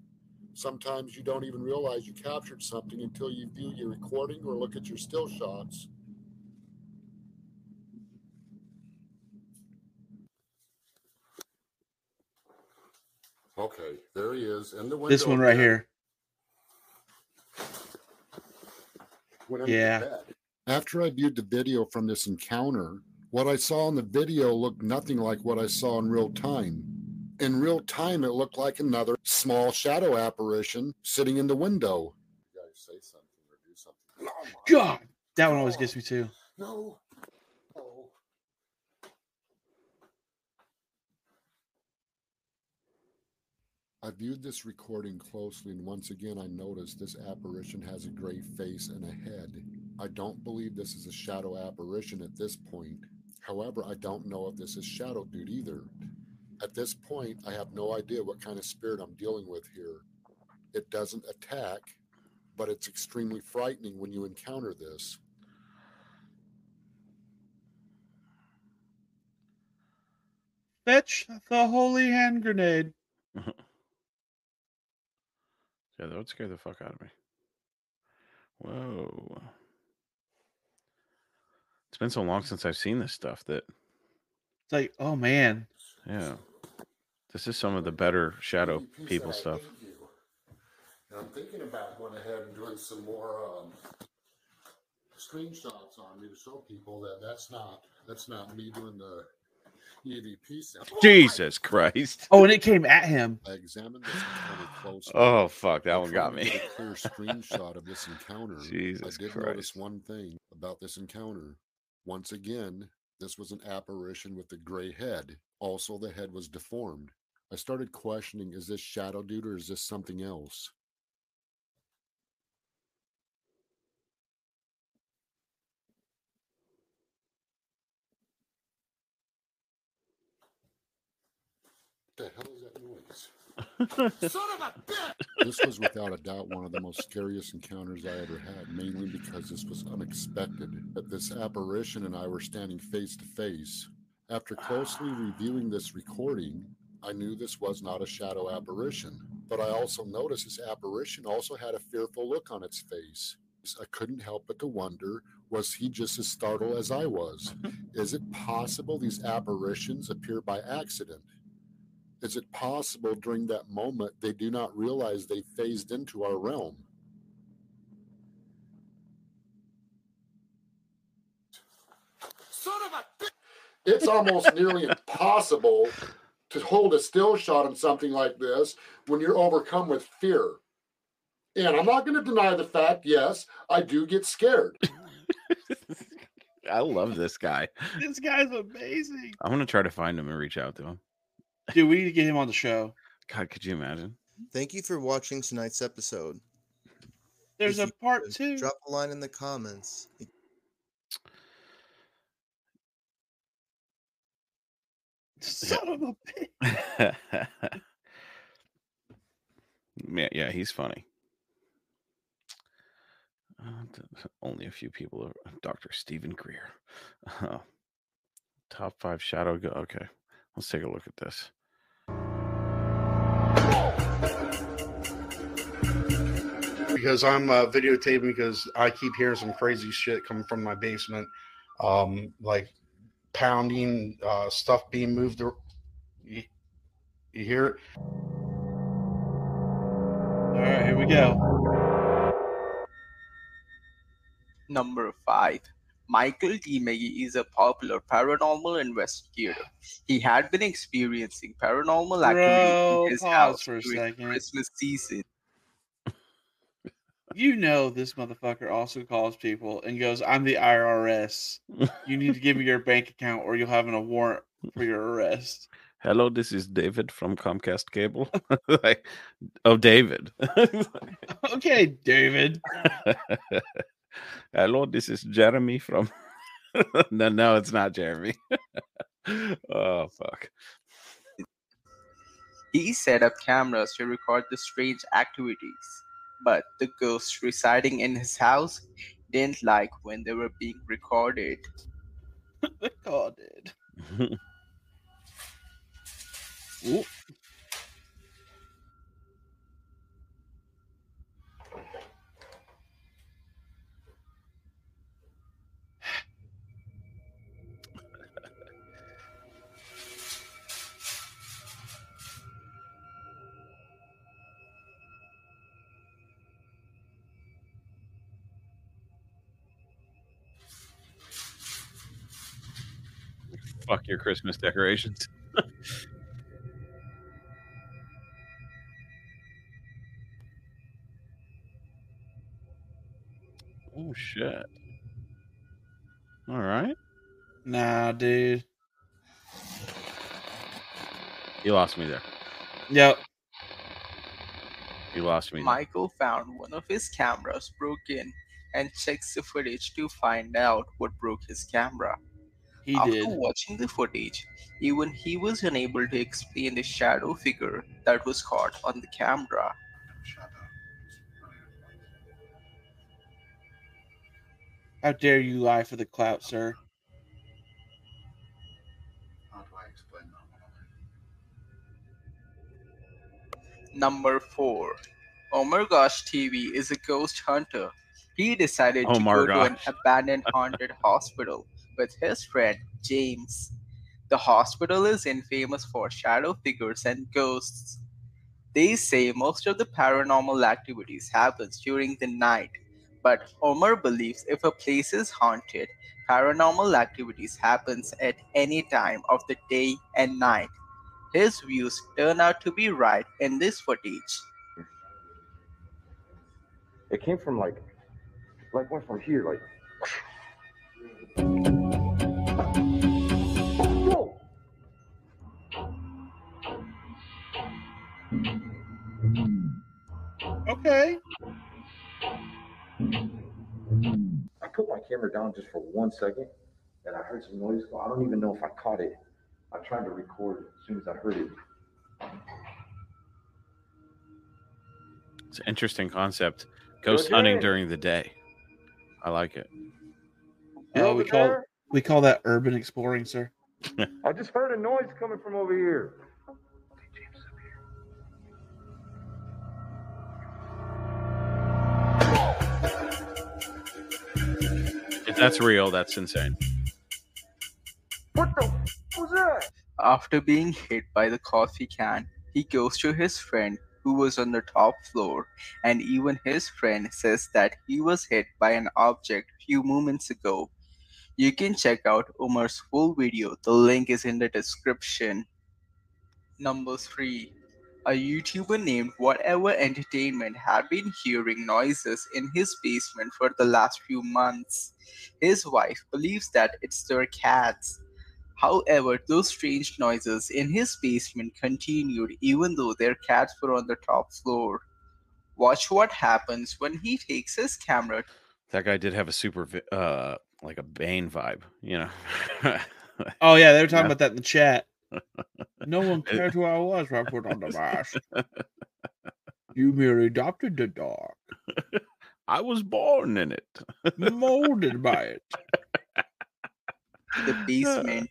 Sometimes you don't even realize you captured something until you view your recording or look at your still shots. Okay, there he is in the window. This one right here. Yeah. After I viewed the video from this encounter, what I saw in the video looked nothing like what I saw in real time. In real time, it looked like another small shadow apparition sitting in the window. You gotta say something or do something. Oh my God, that one always gets me too. No. I viewed this recording closely, and once again I noticed this apparition has a gray face and a head. I don't believe this is a shadow apparition at this point. However, I don't know if this is Shadow Dude either. At this point, I have no idea what kind of spirit I'm dealing with here. It doesn't attack, but it's extremely frightening when you encounter this. Fetch the holy hand grenade. Yeah, that would scare the fuck out of me. Whoa. It's been so long since I've seen this stuff that... It's like, oh, man. Yeah. This is some of the better shadow people stuff. And I'm thinking about going ahead and doing some more um, screenshots on me to show people that that's not, that's not me doing the Jesus Christ. Oh, and it came at him. I examined this encounter closely. Oh, fuck. That one got me. A clear screenshot of this encounter. Jesus Christ. I did notice one thing about this encounter. Once again, this was an apparition with a gray head. Also, the head was deformed. I started questioning, is this Shadow Dude or is this something else? What the hell is that noise? Son of a bitch! This was without a doubt one of the most scariest encounters I ever had, mainly because this was unexpected. That this apparition and I were standing face to face. After closely reviewing this recording, I knew this was not a shadow apparition, but I also noticed this apparition also had a fearful look on its face. I couldn't help but to wonder, was he just as startled as I was? Is it possible these apparitions appear by accident? Is it possible during that moment they do not realize they phased into our realm? Son of a bitch! It's almost nearly impossible to hold a still shot on something like this when you're overcome with fear. And I'm not going to deny the fact, yes, I do get scared. I love this guy. This guy's amazing. I'm going to try to find him and reach out to him. Dude, we need to get him on the show. God, could you imagine? Thank you for watching tonight's episode. There's if a part two. Drop a line in the comments. Son of a bitch. yeah, yeah, he's funny. Uh, only a few people are Doctor Stephen Greer. Uh, top five shadow go. Okay. Let's take a look at this. Because I'm uh, videotaping because I keep hearing some crazy shit coming from my basement. Um, like pounding, uh, stuff being moved. You, you hear it? All right, here we go. Number five. Michael D. Maggie is a popular paranormal investigator. He had been experiencing paranormal activity in his house for a during the Christmas season. You know this motherfucker also calls people and goes, I'm the I R S. You need to give me your bank account or you'll have a warrant for your arrest. Hello, this is David from Comcast Cable. like, oh, David. okay, David. Hello, this is Jeremy from... no, no, it's not Jeremy. oh, fuck. He set up cameras to record the strange activities, but the ghosts residing in his house didn't like when they were being recorded. recorded. Ooh. Fuck your Christmas decorations. oh, shit. All right. Nah, dude. You lost me there. Yep. You lost me. Michael there. Found one of his cameras broken and checks the footage to find out what broke his camera. He After did. watching the footage, even he was unable to explain the shadow figure that was caught on the camera. How dare you lie for the clout, sir? How do I explain that? Number four. Omar Gosh T V is a ghost hunter. He decided oh to go gosh. to an abandoned haunted hospital with his friend James. The hospital is infamous for shadow figures and ghosts. They say most of the paranormal activities happens during the night, But Omar believes if a place is haunted, paranormal activities happens at any time of the day and night. His views turn out to be right in this footage. It came from like, like went from here, like. Whoa. Okay. I put my camera down just for one second, and I heard some noise. I don't even know if I caught it. I tried to record as soon as I heard it. It's an interesting concept. Ghost okay. hunting during the day. I like it. Yeah, uh, we call there? we call that urban exploring, sir. I just heard a noise coming from over here. If that's real, that's insane. What the f was that? After being hit by the coffee can, he goes to his friend who was on the top floor, and even his friend says that he was hit by an object few moments ago. You can check out Omar's full video. The link is in the description. Number three. A YouTuber named Whatever Entertainment had been hearing noises in his basement for the last few months. His wife believes that it's their cats. However, those strange noises in his basement continued even though their cats were on the top floor. Watch what happens when he takes his camera. That guy did have a super, uh, like a Bane vibe, you know. Oh, yeah, they were talking yeah. about that in the chat. No one cared who I was when I put on the mask. You merely adopted the dog. I was born in it. Molded by it. The basement.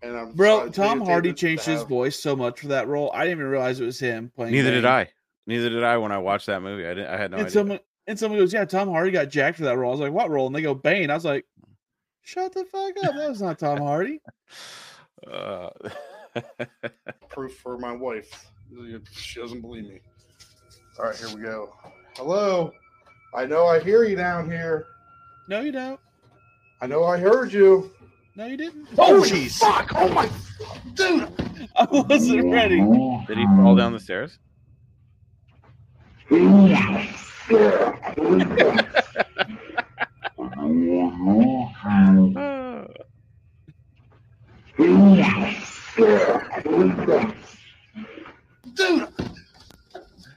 And I'm Bro, Tom Hardy changed his voice so much for that role. I didn't even realize it was him playing. Neither Bane. did I. Neither did I when I watched that movie. I didn't. I had no and idea. Someone, and someone goes, yeah, Tom Hardy got jacked for that role. I was like, what role? And they go, Bane. I was like, shut the fuck up. That was not Tom Hardy. Uh... Proof for my wife. She doesn't believe me. All right, here we go. Hello. I know I hear you down here. No, you don't. I know I heard you. No, you didn't. Oh, jeez. Fuck. Oh, my. Dude. I wasn't ready. Did he fall down the stairs? Dude,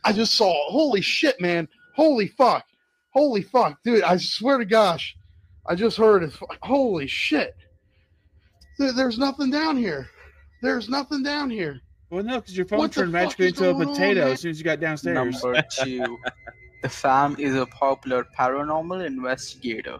I just saw. Holy shit, man. Holy fuck. Holy fuck. Dude, I swear to gosh. I just heard it. Holy shit. Dude, there's nothing down here. There's nothing down here. Well, no, because your phone what turned magically into a potato on, as soon as you got downstairs. Number two. The Fam is a popular paranormal investigator.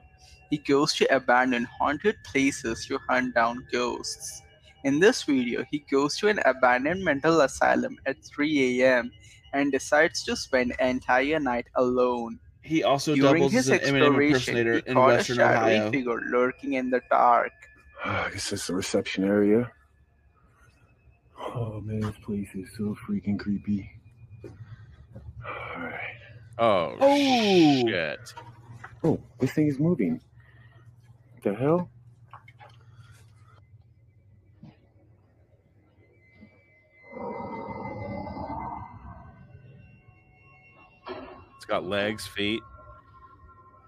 He goes to abandoned haunted places to hunt down ghosts. In this video, he goes to an abandoned mental asylum at three a m and decides to spend an entire night alone. He also During doubles his as an Eminem impersonator in Western Ohio. He caught a shadowy figure lurking in the dark. I guess that's the reception area. Oh, man, this place is so freaking creepy. All right. Oh, oh. shit. Oh, this thing is moving. What the hell? It's got legs, feet.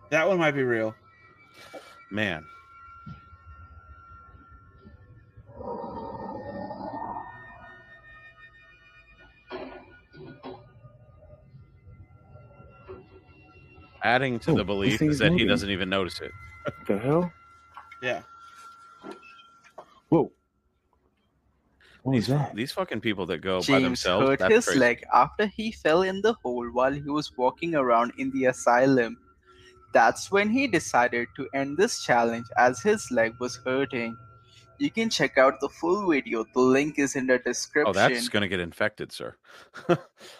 That one might be real. Man. Adding to oh, the belief is that moving. He doesn't even notice it. What the hell? Yeah. Whoa. What these, was that? These fucking people that go James by themselves. James hurt his crazy. leg after he fell in the hole while he was walking around in the asylum. That's when he decided to end this challenge as his leg was hurting. You can check out the full video. The link is in the description. Oh, that's going to get infected, sir.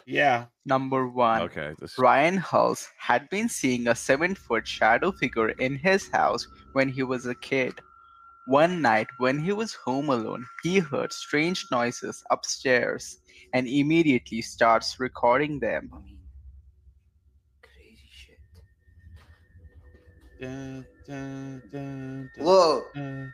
Yeah. Number one. Okay. This... Ryan Hulse had been seeing a seven-foot shadow figure in his house when he was a kid. One night when he was home alone, he heard strange noises upstairs and immediately starts recording them. Crazy shit. dun, dun, dun, dun, whoa. Dun.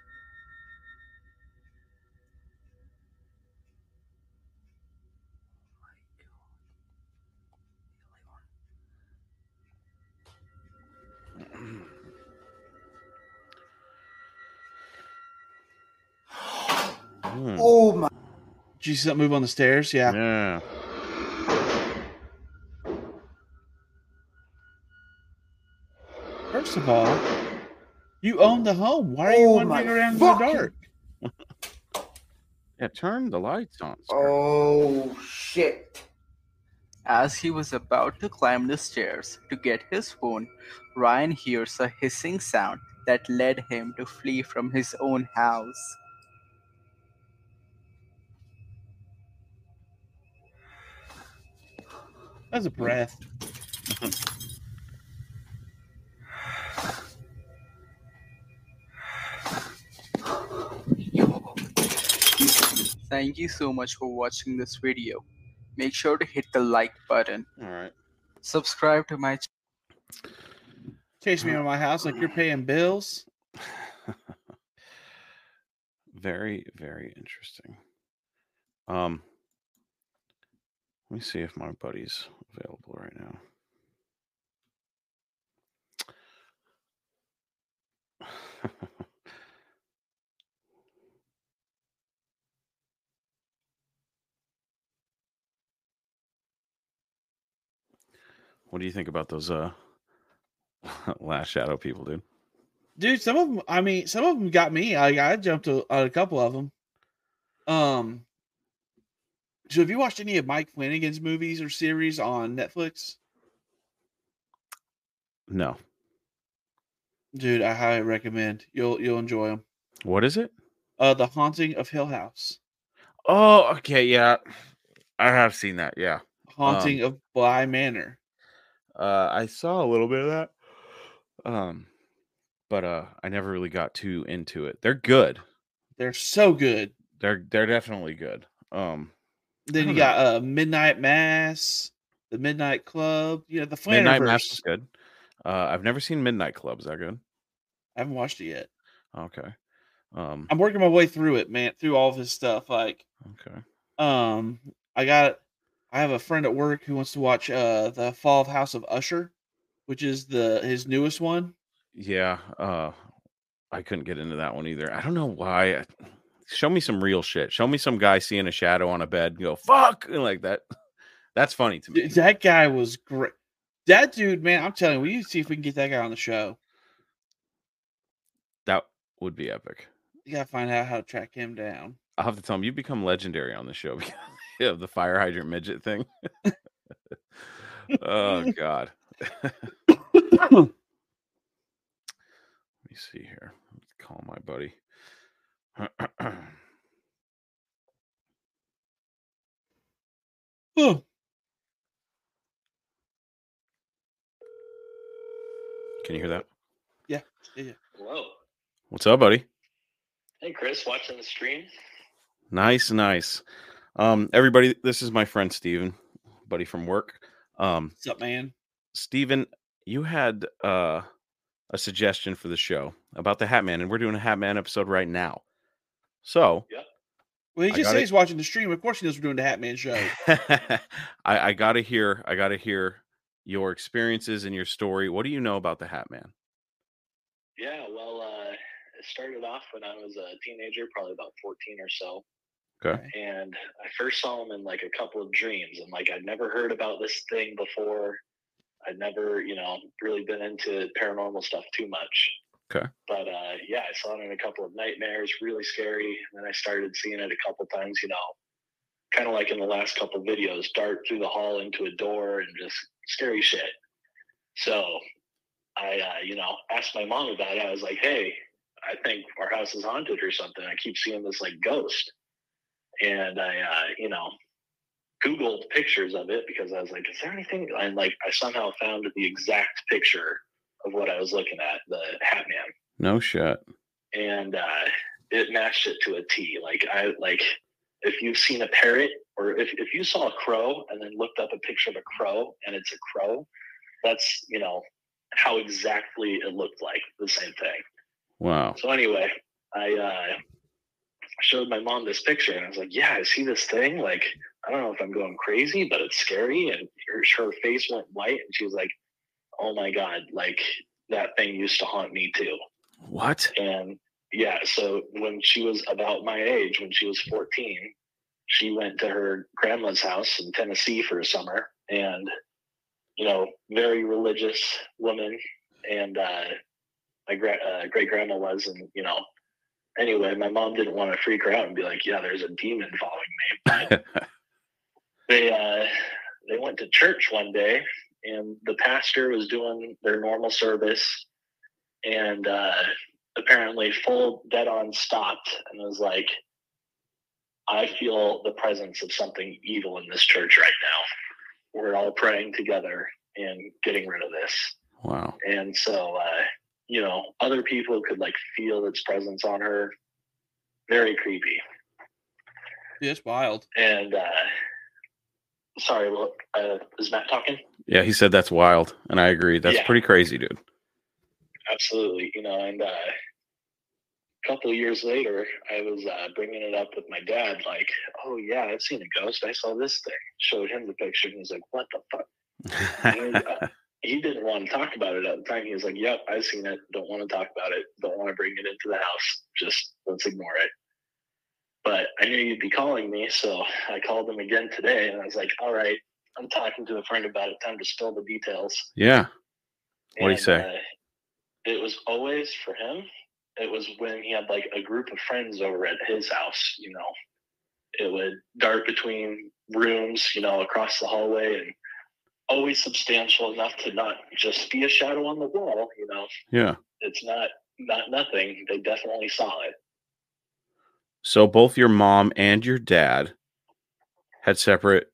Hmm. Oh my! Did you see that move on the stairs? Yeah. Yeah. First of all, you own the home. Why are you oh wandering around fucking... in the dark? Yeah, turn the lights on. Sir. Oh shit! As he was about to climb the stairs to get his phone, Ryan hears a hissing sound that led him to flee from his own house. That's a breath. Thank you so much for watching this video. Make sure to hit the like button. All right. Subscribe to my channel. Chase me out of my house like you're paying bills. Very, very interesting. Um. Let me see if my buddy's available right now. What do you think about those uh last shadow people, dude? Dude, some of them, I mean, some of them got me. I I jumped on a, a couple of them. Um So have you watched any of Mike Flanagan's movies or series on Netflix? No. Dude, I highly recommend. You'll you'll enjoy them. What is it? Uh, The Haunting of Hill House. Oh, okay, yeah. I have seen that, yeah. Haunting um, of Bly Manor. Uh, I saw a little bit of that. Um, but uh, I never really got too into it. They're good. They're so good. They're they're definitely good. Um Then you know. got uh, Midnight Mass, the Midnight Club. You know, the Flanagan Midnight Mass is good. Uh, I've never seen Midnight Club. Is that good? I haven't watched it yet. Okay. Um, I'm working my way through it, man. Through all of his stuff, like. Okay. Um, I got. I have a friend at work who wants to watch uh the Fall of House of Usher, which is the his newest one. Yeah. Uh, I couldn't get into that one either. I don't know why. I... Show me some real shit. Show me some guy seeing a shadow on a bed and go, fuck, and like that. That's funny to me. That guy was great. That dude, man, I'm telling you, we need to see if we can get that guy on the show. That would be epic. You got to find out how to track him down. I'll have to tell him, you become legendary on the show because of the fire hydrant midget thing. Oh, God. Let me see here. Let's call my buddy. Oh. Can you hear that? Yeah. Yeah. Hello. What's up, buddy? Hey, Chris. Watching the stream. Nice, nice. Um, everybody, this is my friend Steven, buddy from work. Um, What's up, man? Steven, you had uh, a suggestion for the show about the Hat Man, and we're doing a Hat Man episode right now. So, yep. Well, he just said he's watching the stream. Of course, he knows we're doing the Hat Man show. I, I gotta hear, I gotta hear your experiences and your story. What do you know about the Hat Man? Yeah, well, uh, it started off when I was a teenager, probably about fourteen or so. Okay. And I first saw him in like a couple of dreams, and like I'd never heard about this thing before. I'd never, you know, really been into paranormal stuff too much. Okay. But uh, yeah, I saw it in a couple of nightmares, really scary. And then I started seeing it a couple times, you know, kind of like in the last couple of videos, dart through the hall into a door and just scary shit. So I, uh, you know, asked my mom about it. I was like, hey, I think our house is haunted or something. I keep seeing this like ghost. And I, uh, you know, Googled pictures of it because I was like, is there anything? And like, I somehow found the exact picture of what I was looking at, the Hat Man. No shit. And uh, it matched it to a T. Like I like if you've seen a parrot, or if, if you saw a crow and then looked up a picture of a crow and it's a crow, that's, you know, how exactly it looked like, the same thing. Wow. So anyway, I uh, showed my mom this picture, and I was like, yeah, I see this thing. Like, I don't know if I'm going crazy, but it's scary. And her, her face went white, and she was like, oh, my God, like, that thing used to haunt me, too. What? And, yeah, so when she was about my age, when she was fourteen, she went to her grandma's house in Tennessee for a summer, and, you know, very religious woman, and uh, my gra- uh, great-grandma was, and, you know, anyway, my mom didn't want to freak her out and be like, yeah, there's a demon following me. But they, uh, they went to church one day, and the pastor was doing their normal service, and uh, apparently full dead-on stopped and was like, I feel the presence of something evil in this church right now. We're all praying together and getting rid of this. Wow. And so, uh, you know, other people could, like, feel its presence on her. Very creepy. It's wild. And, uh, sorry, well, uh, is Matt talking? Yeah, he said that's wild, and I agree. That's yeah. pretty crazy, dude. Absolutely. You know, and, uh, couple of years later, I was uh, bringing it up with my dad, like, oh, yeah, I've seen a ghost. I saw this thing. Showed him the picture, and he's like, what the fuck? And, uh, he didn't want to talk about it at the time. He was like, yep, I've seen it. Don't want to talk about it. Don't want to bring it into the house. Just let's ignore it. But I knew you'd be calling me, so I called him again today, and I was like, all right, I'm talking to a friend about it. Time to spill the details. Yeah. What do you say? Uh, it was always for him. It was when he had, like, a group of friends over at his house, you know. It would dart between rooms, you know, across the hallway, and always substantial enough to not just be a shadow on the wall, you know. Yeah. It's not, not nothing. They definitely saw it. So both your mom and your dad had separate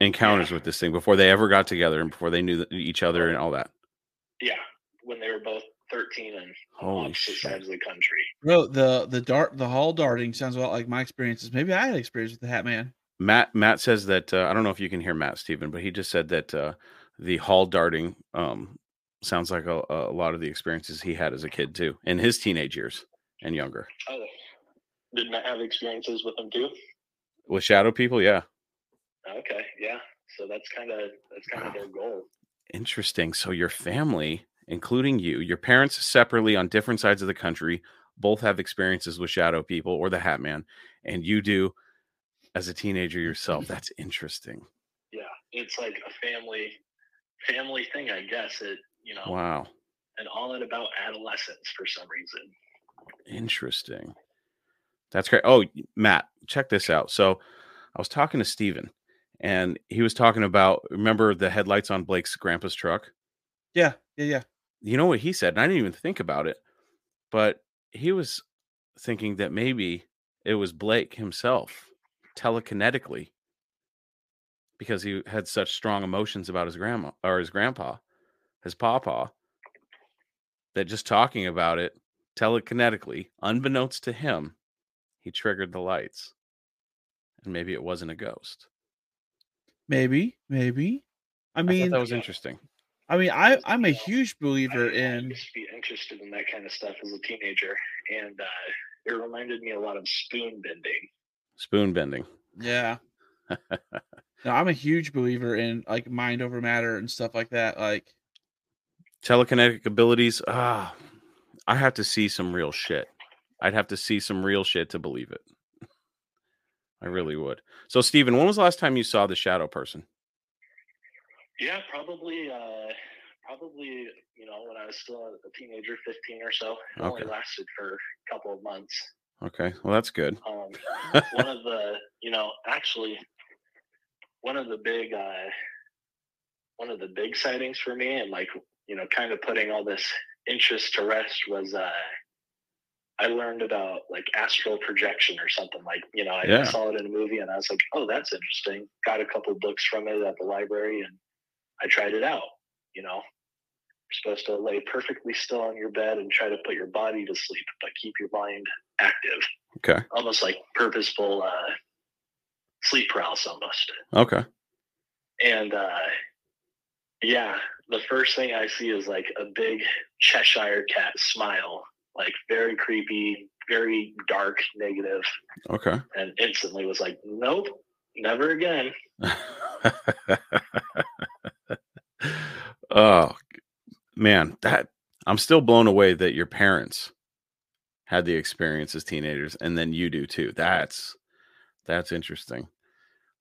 encounters yeah. with this thing before they ever got together and before they knew each other and all that. Yeah, when they were both thirteen and opposite sides of the country. Bro, the the dart the hall darting sounds a lot like my experiences. Maybe I had experience with the Hat Man. Matt Matt says that uh, I don't know if you can hear Matt Stephen, but he just said that uh, the hall darting um, sounds like a, a lot of the experiences he had as a kid too, in his teenage years and younger. Oh, did Matt have experiences with them too? With shadow people, yeah. Okay, yeah. So that's kind of that's kind of wow. their goal. Interesting. So your family, including you, your parents separately on different sides of the country, both have experiences with shadow people or the Hat Man, and you do as a teenager yourself. That's interesting. Yeah, it's like a family family thing, I guess. It, you know. Wow. And all it about adolescence for some reason. Interesting. That's great. Oh, Matt, check this out. So I was talking to Steven, and he was talking about, remember the headlights on Blake's grandpa's truck? Yeah, yeah, yeah. You know what he said, and I didn't even think about it, but he was thinking that maybe it was Blake himself telekinetically, because he had such strong emotions about his grandma or his grandpa, his papa, that just talking about it telekinetically, unbeknownst to him, he triggered the lights. And maybe it wasn't a ghost. Maybe, maybe. I mean, I that was yeah. interesting. I mean, I, I'm a huge believer I, in... I used to be interested in that kind of stuff as a teenager, and uh, it reminded me a lot of spoon bending. Spoon bending. Yeah. No, I'm a huge believer in, like, mind over matter and stuff like that. Like telekinetic abilities. Ah, I have to see some real shit. I'd have to see some real shit to believe it. I really would. So, Steven, when was the last time you saw the shadow person? Yeah, probably, uh, probably, you know, when I was still a teenager, fifteen or so. It okay. only lasted for a couple of months. Okay, well, that's good. Um, one of the, you know, actually, one of the big, uh, one of the big sightings for me, and, like, you know, kind of putting all this interest to rest, was uh, I learned about, like, astral projection or something. Like, you know, I yeah. saw it in a movie, and I was like, oh, that's interesting. Got a couple books from it at the library, and I tried it out, you know. You're supposed to lay perfectly still on your bed and try to put your body to sleep, but keep your mind active. Okay. Almost like purposeful uh, sleep paralysis almost. Okay. And, uh, yeah, the first thing I see is like a big Cheshire cat smile, like very creepy, very dark, negative. Okay. And instantly was like, nope, never again. Oh, man, that I'm still blown away that your parents had the experience as teenagers and then you do too. That's that's interesting.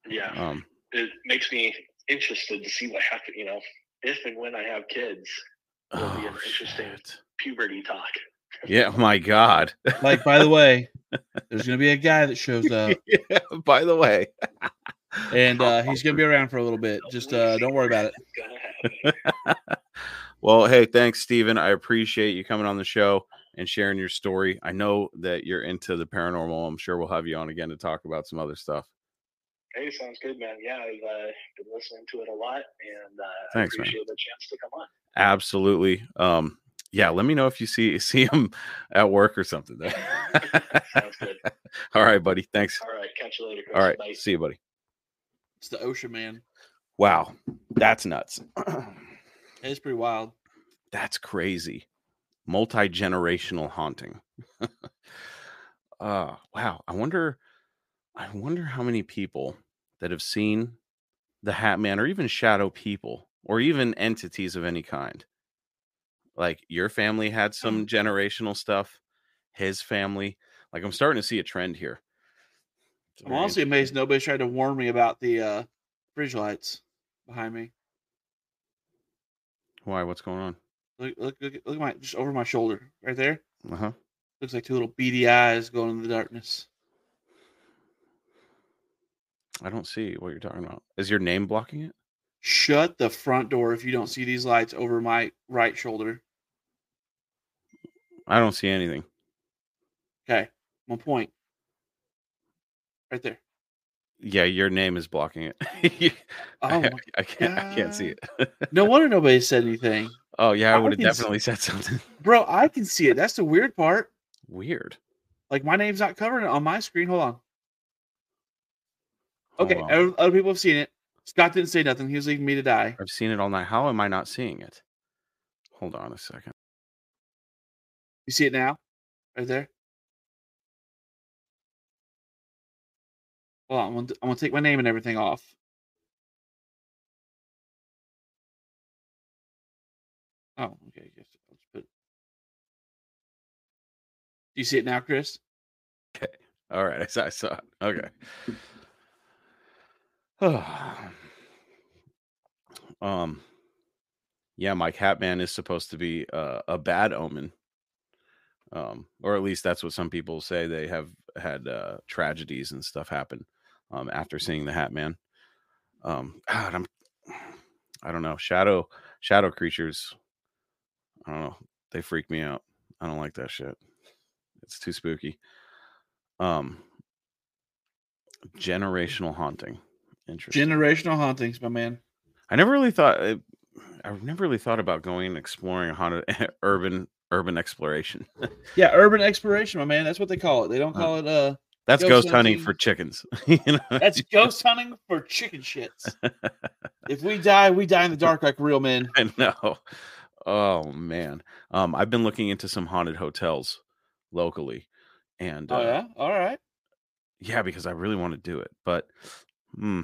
Yeah. Um, it makes me interested to see what happens, you know, if and when I have kids. It'll oh, be an interesting shit. puberty talk. Yeah, my God. Like, by the way, there's going to be a guy that shows up. Yeah, by the way. And uh, he's going to be around for a little bit. Just uh, don't worry about it. Well, hey, thanks, Steven. I appreciate you coming on the show and sharing your story. I know that you're into the paranormal. I'm sure we'll have you on again to talk about some other stuff. Hey, sounds good, man. Yeah, I've uh, been listening to it a lot, and uh, thanks, I appreciate man. the chance to come on. Absolutely. Um, yeah, let me know if you see see him at work or something. Sounds good. All right, buddy. Thanks. All right, catch you later. Chris. All right, Bye. See you, buddy. It's the ocean, man. Wow, that's nuts. It's pretty wild. That's crazy. Multi-generational haunting. uh, wow, I wonder... I wonder how many people that have seen the Hat Man or even shadow people or even entities of any kind. Like your family had some generational stuff, his family. Like I'm starting to see a trend here. I'm honestly amazed nobody's tried to warn me about the uh, bridge lights behind me. Why? What's going on? Look, look, look, look at my, just over my shoulder right there. Uh huh. Looks like two little beady eyes going in the darkness. I don't see what you're talking about. Is your name blocking it? Shut the front door if you don't see these lights over my right shoulder. I don't see anything. Okay. One point. Right there. Yeah, your name is blocking it. oh I, I can't God. I can't see it. No wonder nobody said anything. Oh yeah, I, I would have definitely said something. Bro, I can see it. That's the weird part. Weird. Like my name's not covering it on my screen. Hold on. Okay, oh, wow. Other people have seen it. Scott didn't say nothing. He was leaving me to die. I've seen it all night. How am I not seeing it? Hold on a second. You see it now? Right there? Hold on. I'm going to take my name and everything off. Oh, okay. I guess I'll just put... Do you see it now, Chris? Okay. All right. I saw, I saw it. Okay. um, yeah, Mike, Hatman is supposed to be uh, a bad omen, um, or at least that's what some people say. They have had uh, tragedies and stuff happen um, after seeing the Hatman. Um, God, I'm, I don't know, shadow shadow creatures. I don't know, they freak me out. I don't like that shit. It's too spooky. Um, generational haunting. Generational hauntings, my man. I never really thought. I, I never really thought about going and exploring haunted urban urban exploration. Yeah, urban exploration, my man. That's what they call it. They don't call uh, it. Uh, that's ghost, ghost hunting, hunting for chickens. You know? That's ghost hunting for chicken shits. If we die, we die in the dark like real men. I know. Oh man, um, I've been looking into some haunted hotels locally, and oh uh, yeah, all right, yeah, because I really want to do it, but. Hmm.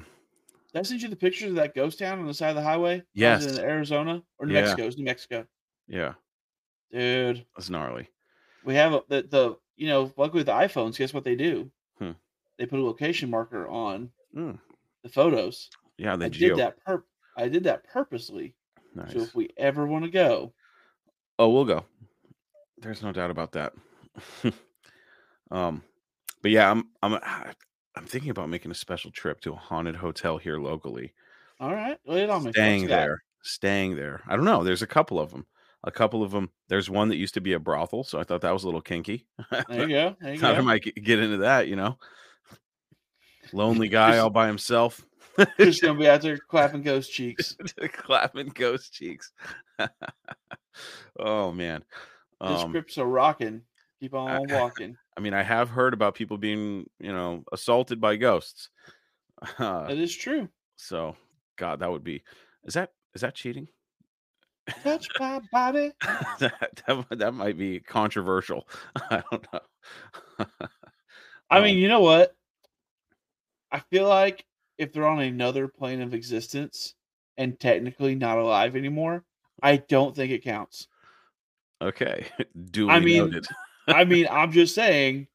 Did I send you the pictures of that ghost town on the side of the highway? Yes. In Arizona or New yeah. Mexico? It was New Mexico. Yeah. Dude. That's gnarly. We have a, the, the, you know, luckily with the iPhones, guess what they do? Hmm. They put a location marker on hmm. the photos. Yeah, they I geo- did that. Pur- I did that purposely. Nice. So if we ever want to go. Oh, we'll go. There's no doubt about that. um, But yeah, I'm, I'm, I, I'm thinking about making a special trip to a haunted hotel here locally. All right. Lay it on me. Staying there. Staying there. I don't know. There's a couple of them. A couple of them. There's one that used to be a brothel, so I thought that was a little kinky. There you go. There you go. I might get into that, you know. Lonely guy just, all by himself. Just going to be out there clapping ghost cheeks. Clapping ghost cheeks. Oh, man. Um, the scripts are rocking. Keep on walking. I mean, I have heard about people being, you know, assaulted by ghosts. Uh, that is true. So, God, that would be, is that, is that cheating? Touch my body. that, that, that might be controversial. I don't know. I um, mean, you know what? I feel like if they're on another plane of existence and technically not alive anymore, I don't think it counts. Okay. Duly I mean, noted. I mean, I'm just saying,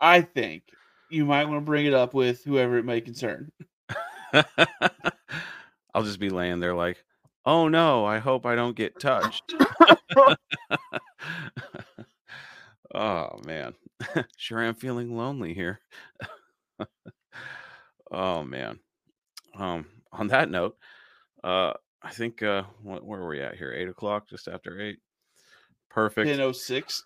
I think you might want to bring it up with whoever it may concern. I'll just be laying there like, oh no, I hope I don't get touched. Oh man. Sure am feeling lonely here. Oh man. Um, on that note, uh, I think, uh, what, where were we at here? Eight o'clock, just after eight. Perfect. ten oh six.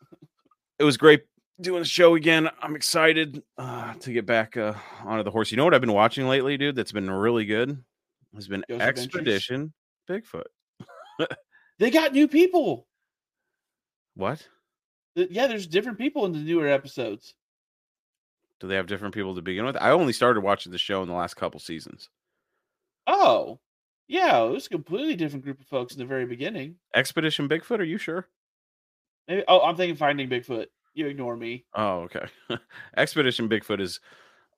It was great doing the show again. I'm excited uh, to get back uh, onto the horse. You know what I've been watching lately, dude, that's been really good? Has been Ghost Expedition Adventures. Bigfoot. They got new people. What? Yeah, there's different people in the newer episodes. Do they have different people to begin with? I only started watching the show in the last couple seasons. Oh. Yeah, it was a completely different group of folks in the very beginning. Expedition Bigfoot, are you sure? Maybe, oh, I'm thinking Finding Bigfoot. You ignore me. Oh, okay. Expedition Bigfoot is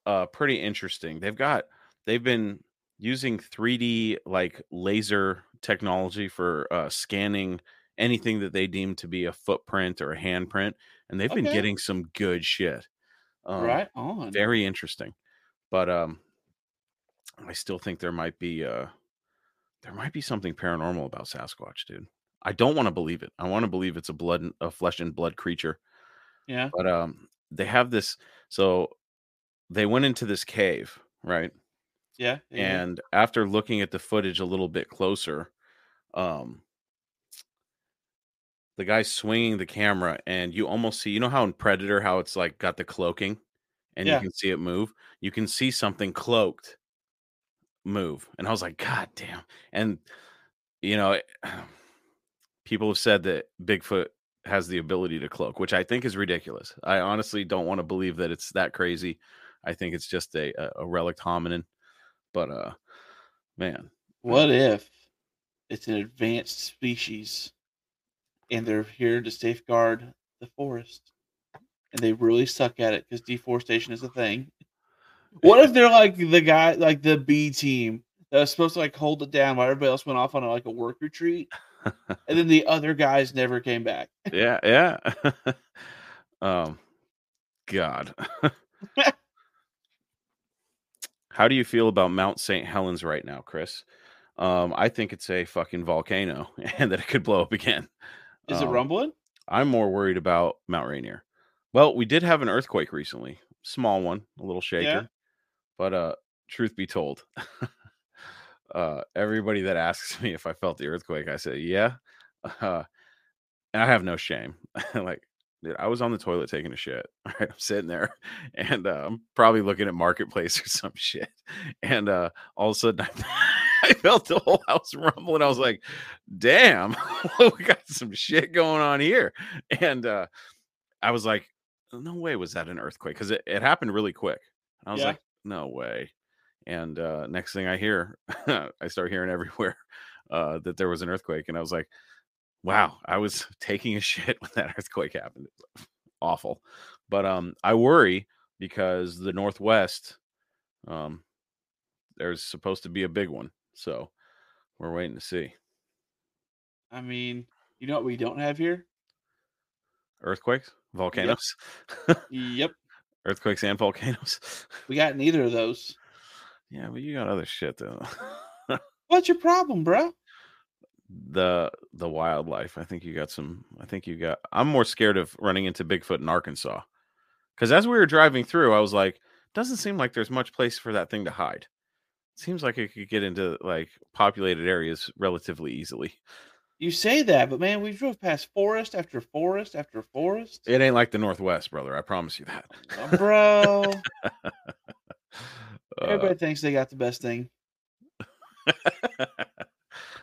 uh, pretty interesting. They've got, they've been using three D like laser technology for uh, scanning anything that they deem to be a footprint or a handprint, and they've okay. been getting some good shit. Um, right on. Very interesting, but um, I still think there might be uh. There might be something paranormal about Sasquatch, dude. I don't want to believe it. I want to believe it's a blood, a flesh and blood creature. Yeah. But um, they have this. So they went into this cave, right? Yeah. yeah. And after looking at the footage a little bit closer, um, the guy's swinging the camera, and you almost see. You know how in Predator, how it's like got the cloaking, and yeah. you can see it move. You can see something cloaked move, and I was like, god damn. And you know it, people have said that Bigfoot has the ability to cloak, which I think is ridiculous. I honestly don't want to believe that it's that crazy. I think it's just a a, a relict hominin, but uh man, what if it's an advanced species and they're here to safeguard the forest and they really suck at it because deforestation is a thing? What if they're like the guy, like the B team that was supposed to like hold it down while everybody else went off on a, like a work retreat, and then the other guys never came back? Yeah, yeah. um, God, how do you feel about Mount Saint Helens right now, Chris? Um, I think it's a fucking volcano, and that it could blow up again. Is um, it rumbling? I'm more worried about Mount Rainier. Well, we did have an earthquake recently, small one, a little shaker. Yeah. But uh, truth be told, uh, everybody that asks me if I felt the earthquake, I say, yeah. Uh, and I have no shame. Like, dude, I was on the toilet taking a shit. All right, I'm sitting there, and uh, I'm probably looking at Marketplace or some shit. And uh, all of a sudden, I, I felt the whole house rumble, and I was like, damn, we got some shit going on here. And uh, I was like, no way was that an earthquake, because it, it happened really quick. I was yeah. like, no way. And uh, next thing I hear, I start hearing everywhere uh, that there was an earthquake. And I was like, wow, I was taking a shit when that earthquake happened. Awful. But um, I worry because the Northwest, um, there's supposed to be a big one. So we're waiting to see. I mean, you know what we don't have here? Earthquakes, volcanoes. Yep. Yep. Earthquakes and volcanoes. We got neither of those. Yeah, but you got other shit though. What's your problem, bro? The the wildlife. I think you got some. I think you got. I'm more scared of running into Bigfoot in Arkansas, because as we were driving through, I was like, doesn't seem like there's much place for that thing to hide. It seems like it could get into like populated areas relatively easily. You say that, but man, we drove past forest after forest after forest. It ain't like the Northwest, brother. I promise you that. Oh, bro. Everybody uh, thinks they got the best thing.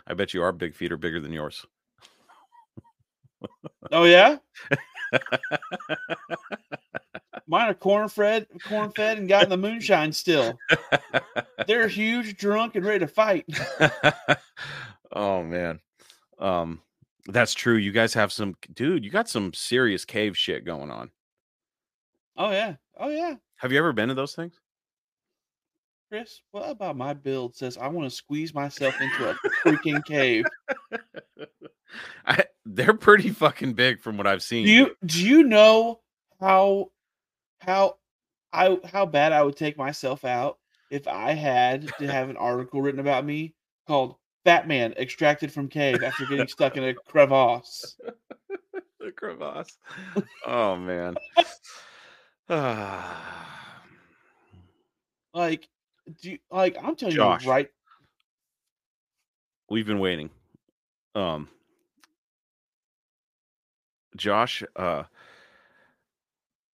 I bet you our big feet are bigger than yours. Oh, yeah? Mine are corn fed, corn fed and got in the moonshine still. They're huge, drunk, and ready to fight. Oh man. Um, that's true. You guys have some, dude, you got some serious cave shit going on. Oh yeah. Oh yeah. Have you ever been to those things? Chris, what about my build says I want to squeeze myself into a freaking cave? I, they're pretty fucking big from what I've seen. Do you do you know how how I how bad I would take myself out if I had to have an article written about me called Fat Man Extracted from Cave After Getting Stuck in a Crevasse? A crevasse. Oh man. Like, do you, like I'm telling Josh, you, right? We've been waiting. Um, Josh uh,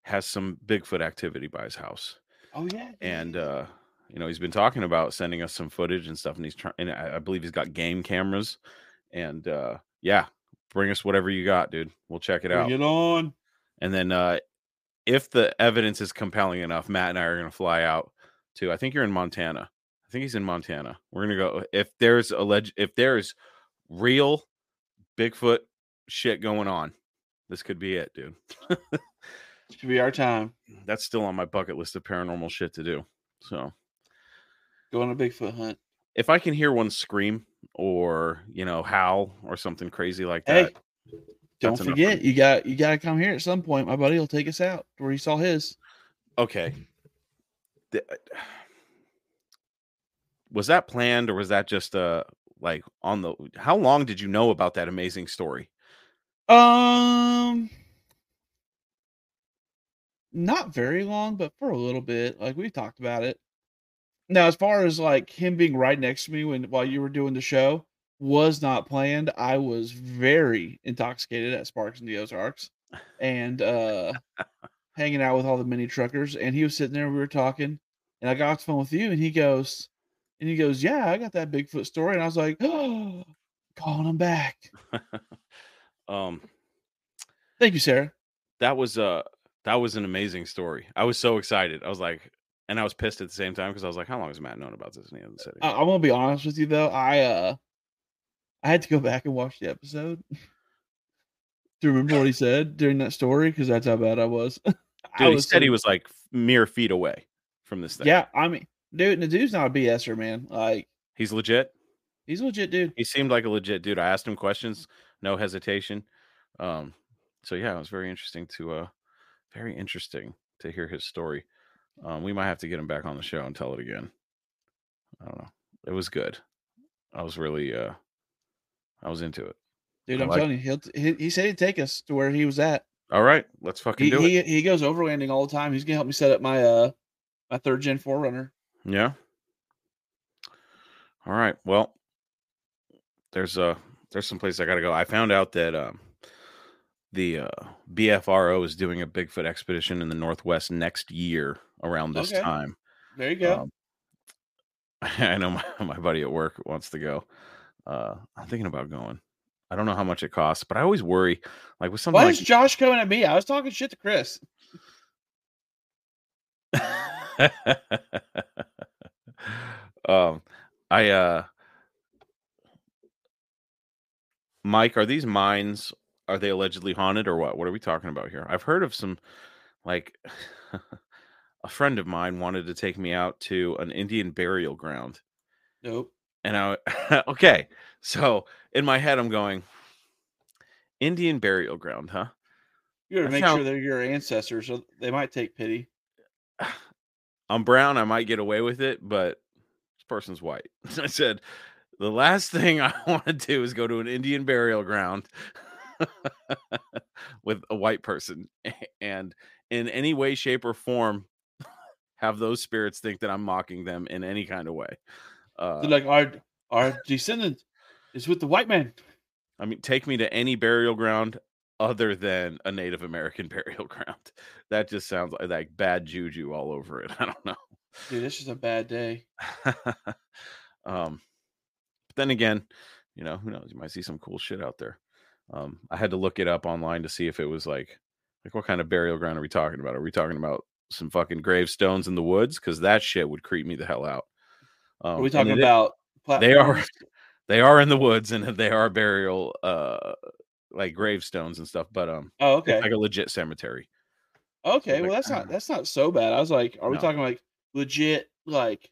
has some Bigfoot activity by his house. Oh yeah, and uh, you know he's been talking about sending us some footage and stuff, and he's trying. And I, I believe he's got game cameras, and uh, yeah, bring us whatever you got, dude. We'll check it bring out. Bring it on. And then uh, if the evidence is compelling enough, Matt and I are going to fly out. Too, I think you're in Montana. I think he's in Montana. We're gonna go if there's alleged, if there's real Bigfoot shit going on, this could be it, dude. This could be our time. That's still on my bucket list of paranormal shit to do. So, go on a Bigfoot hunt. If I can hear one scream or you know howl or something crazy like that, hey, don't forget for you got you got to come here at some point. My buddy will take us out where he saw his. Okay. Was that planned or was that just uh like on the how long did you know about that amazing story? Um not very long, but for a little bit. Like we talked about it. Now, as far as like him being right next to me when while you were doing the show was not planned. I was very intoxicated at Sparks and the Ozarks and uh hanging out with all the mini truckers, and he was sitting there. We were talking, and I got off the phone with you, and he goes, and he goes, "Yeah, I got that Bigfoot story," and I was like, "Oh, calling him back." um, thank you, Sarah. That was uh that was an amazing story. I was so excited. I was like, and I was pissed at the same time because I was like, "How long has Matt known about this in the other city?" I- I'm gonna be honest with you though. I uh, I had to go back and watch the episode. Do you remember what he said during that story? Because that's how bad I was. Dude, I was he said so... he was like mere feet away from this thing. Yeah, I mean, dude, the dude's not a BSer, man. Like, he's legit. He's a legit dude. He seemed like a legit dude. I asked him questions, no hesitation. Um, so yeah, it was very interesting to uh, very interesting to hear his story. Um, we might have to get him back on the show and tell it again. I don't know. It was good. I was really, uh, I was into it. Dude, I'm like, telling you, he'll he, he said he'd take us to where he was at. All right, let's fucking he, do he, it. He goes overlanding all the time. He's gonna help me set up my uh my third gen four runner. Yeah. All right. Well, there's uh there's some place I gotta go. I found out that um the uh, B F R O is doing a Bigfoot expedition in the Northwest next year around this okay. time. There you go. Um, I know my, my buddy at work wants to go. Uh, I'm thinking about going. I don't know how much it costs, but I always worry. Like with something. Why like... is Josh coming at me? I was talking shit to Chris. um, I uh, Mike, are these mines? Are they allegedly haunted or what? What are we talking about here? I've heard of some, like, a friend of mine wanted to take me out to an Indian burial ground. Nope. And I okay, so in my head I'm going Indian burial ground, huh? You gotta That's make how, sure they're your ancestors, so they might take pity. I'm brown, I might get away with it, but this person's white. I said the last thing I want to do is go to an Indian burial ground with a white person, and in any way, shape, or form, have those spirits think that I'm mocking them in any kind of way. Uh, They're like our our descendant is with the white man. I mean, take me to any burial ground other than a Native American burial ground. That just sounds like, like bad juju all over it. I don't know. Dude, this is a bad day. um, but then again, you know, who knows? You might see some cool shit out there. Um, I had to look it up online to see if it was like, like what kind of burial ground are we talking about? Are we talking about some fucking gravestones in the woods? Because that shit would creep me the hell out. Um, are we talking about? They are. They are in the woods, and they are burial, uh, like gravestones and stuff. But um, oh, okay, it's like a legit cemetery. Okay, so well, like, that's not that's not so bad. I was like, are we no. talking like legit, like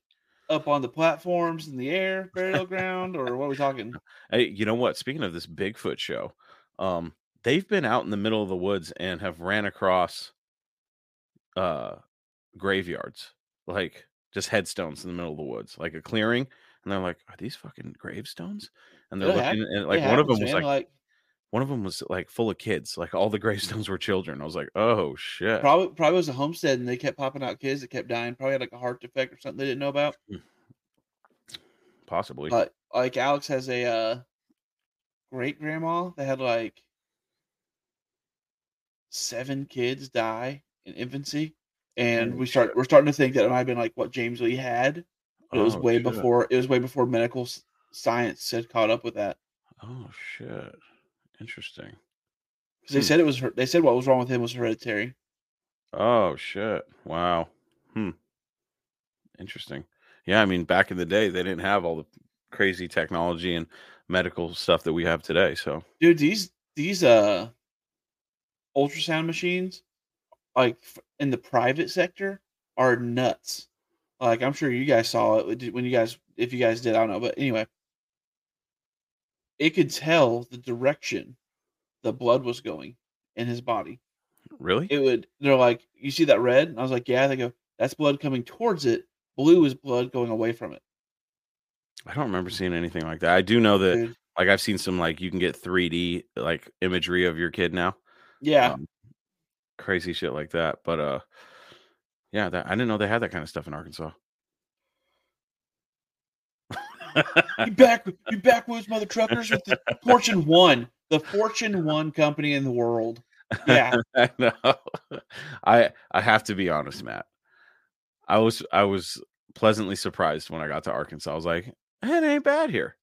up on the platforms in the air, burial ground, or what are we talking? Hey, you know what? Speaking of this Bigfoot show, um, they've been out in the middle of the woods and have ran across, uh, graveyards, like just headstones in the middle of the woods, like a clearing. And they're like, are these fucking gravestones? And they're it looking, and like one happens, of them was man. like, like, one of them was like full of kids. Like all the gravestones were children. I was like, oh shit. Probably, probably was a homestead, and they kept popping out kids that kept dying. Probably had like a heart defect or something they didn't know about. Possibly. Like, like Alex has a uh, great grandma that had like seven kids die in infancy, and oh, we start shit. we're starting to think that it might have been like what James Lee had. It was oh, way shit. before it was way before medical science had caught up with that. Oh shit! Interesting. Because hmm. they said it was. They said what was wrong with him was hereditary. Oh shit! Wow. Hmm. Interesting. Yeah, I mean, back in the day, they didn't have all the crazy technology and medical stuff that we have today. So, dude, these these uh ultrasound machines, like in the private sector, are nuts. Like, I'm sure you guys saw it when you guys, if you guys did, I don't know. But anyway, it could tell the direction the blood was going in his body. Really? It would, they're like, you see that red? And I was like, yeah. They go, that's blood coming towards it. Blue is blood going away from it. I don't remember seeing anything like that. I do know that, Dude. like, I've seen some, like, you can get three D, like, imagery of your kid now. Yeah. Um, crazy shit like that. But, uh, yeah, that, I didn't know they had that kind of stuff in Arkansas. you, back, you backwoods mother truckers with the Fortune One, the Fortune One company in the world. Yeah, I know. I I have to be honest, Matt. I was I was pleasantly surprised when I got to Arkansas. I was like, hey, it ain't bad here.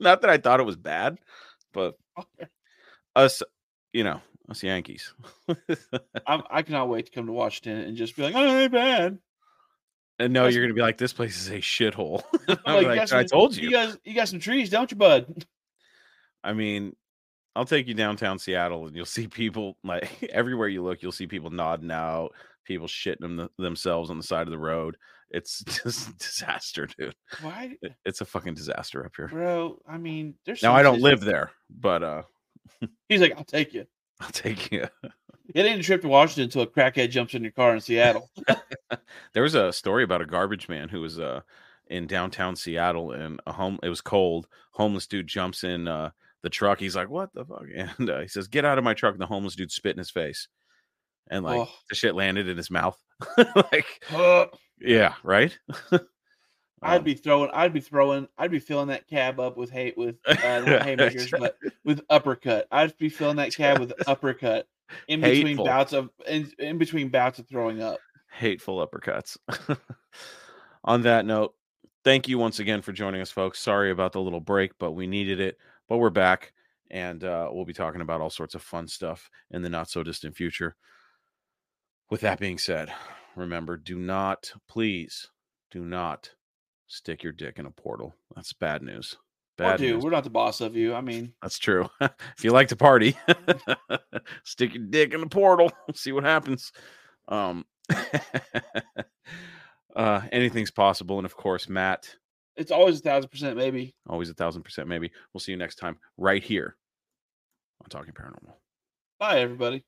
Not that I thought it was bad, but us, you know. Us Yankees. I, I cannot wait to come to Washington and just be like, oh, ain't bad. And no, that's, you're going to be like, this place is a shithole. like, like, some, I told you. You guys, you got some trees, don't you, bud? I mean, I'll take you downtown Seattle, and you'll see people, like, everywhere you look, you'll see people nodding out, people shitting them, themselves on the side of the road. It's just a disaster, dude. Why? It, it's a fucking disaster up here. Bro, I mean, there's... Now, I don't live there, but... uh, He's like, I'll take you. I'll take you. It ain't a trip to Washington until a crackhead jumps in your car in Seattle. There was a story about a garbage man who was uh, in downtown Seattle, and a home. It was cold. Homeless dude jumps in uh, the truck. He's like, "What the fuck?" And uh, he says, "Get out of my truck!" And the homeless dude spit in his face, and like oh. the shit landed in his mouth. like, uh, yeah, right. um, I'd be throwing. I'd be throwing. I'd be filling that cab up with hate with. Uh, haymakers, but with uppercut. I'd be filling that cab with uppercut in between Hateful. bouts of in, in between bouts of throwing up. Hateful uppercuts. On that note, thank you once again for joining us, folks. Sorry about the little break, but we needed it. But we're back, and uh, we'll be talking about all sorts of fun stuff in the not so distant future. With that being said, remember, do not, please, do not stick your dick in a portal. That's bad news. Bad dude, news. We're not the boss of you. I mean, that's true. If you like to party, stick your dick in the portal. See what happens. Um, uh, anything's possible. And of course, Matt. It's always a thousand percent maybe. Always a thousand percent maybe. We'll see you next time right here on Talking Paranormal. Bye, everybody.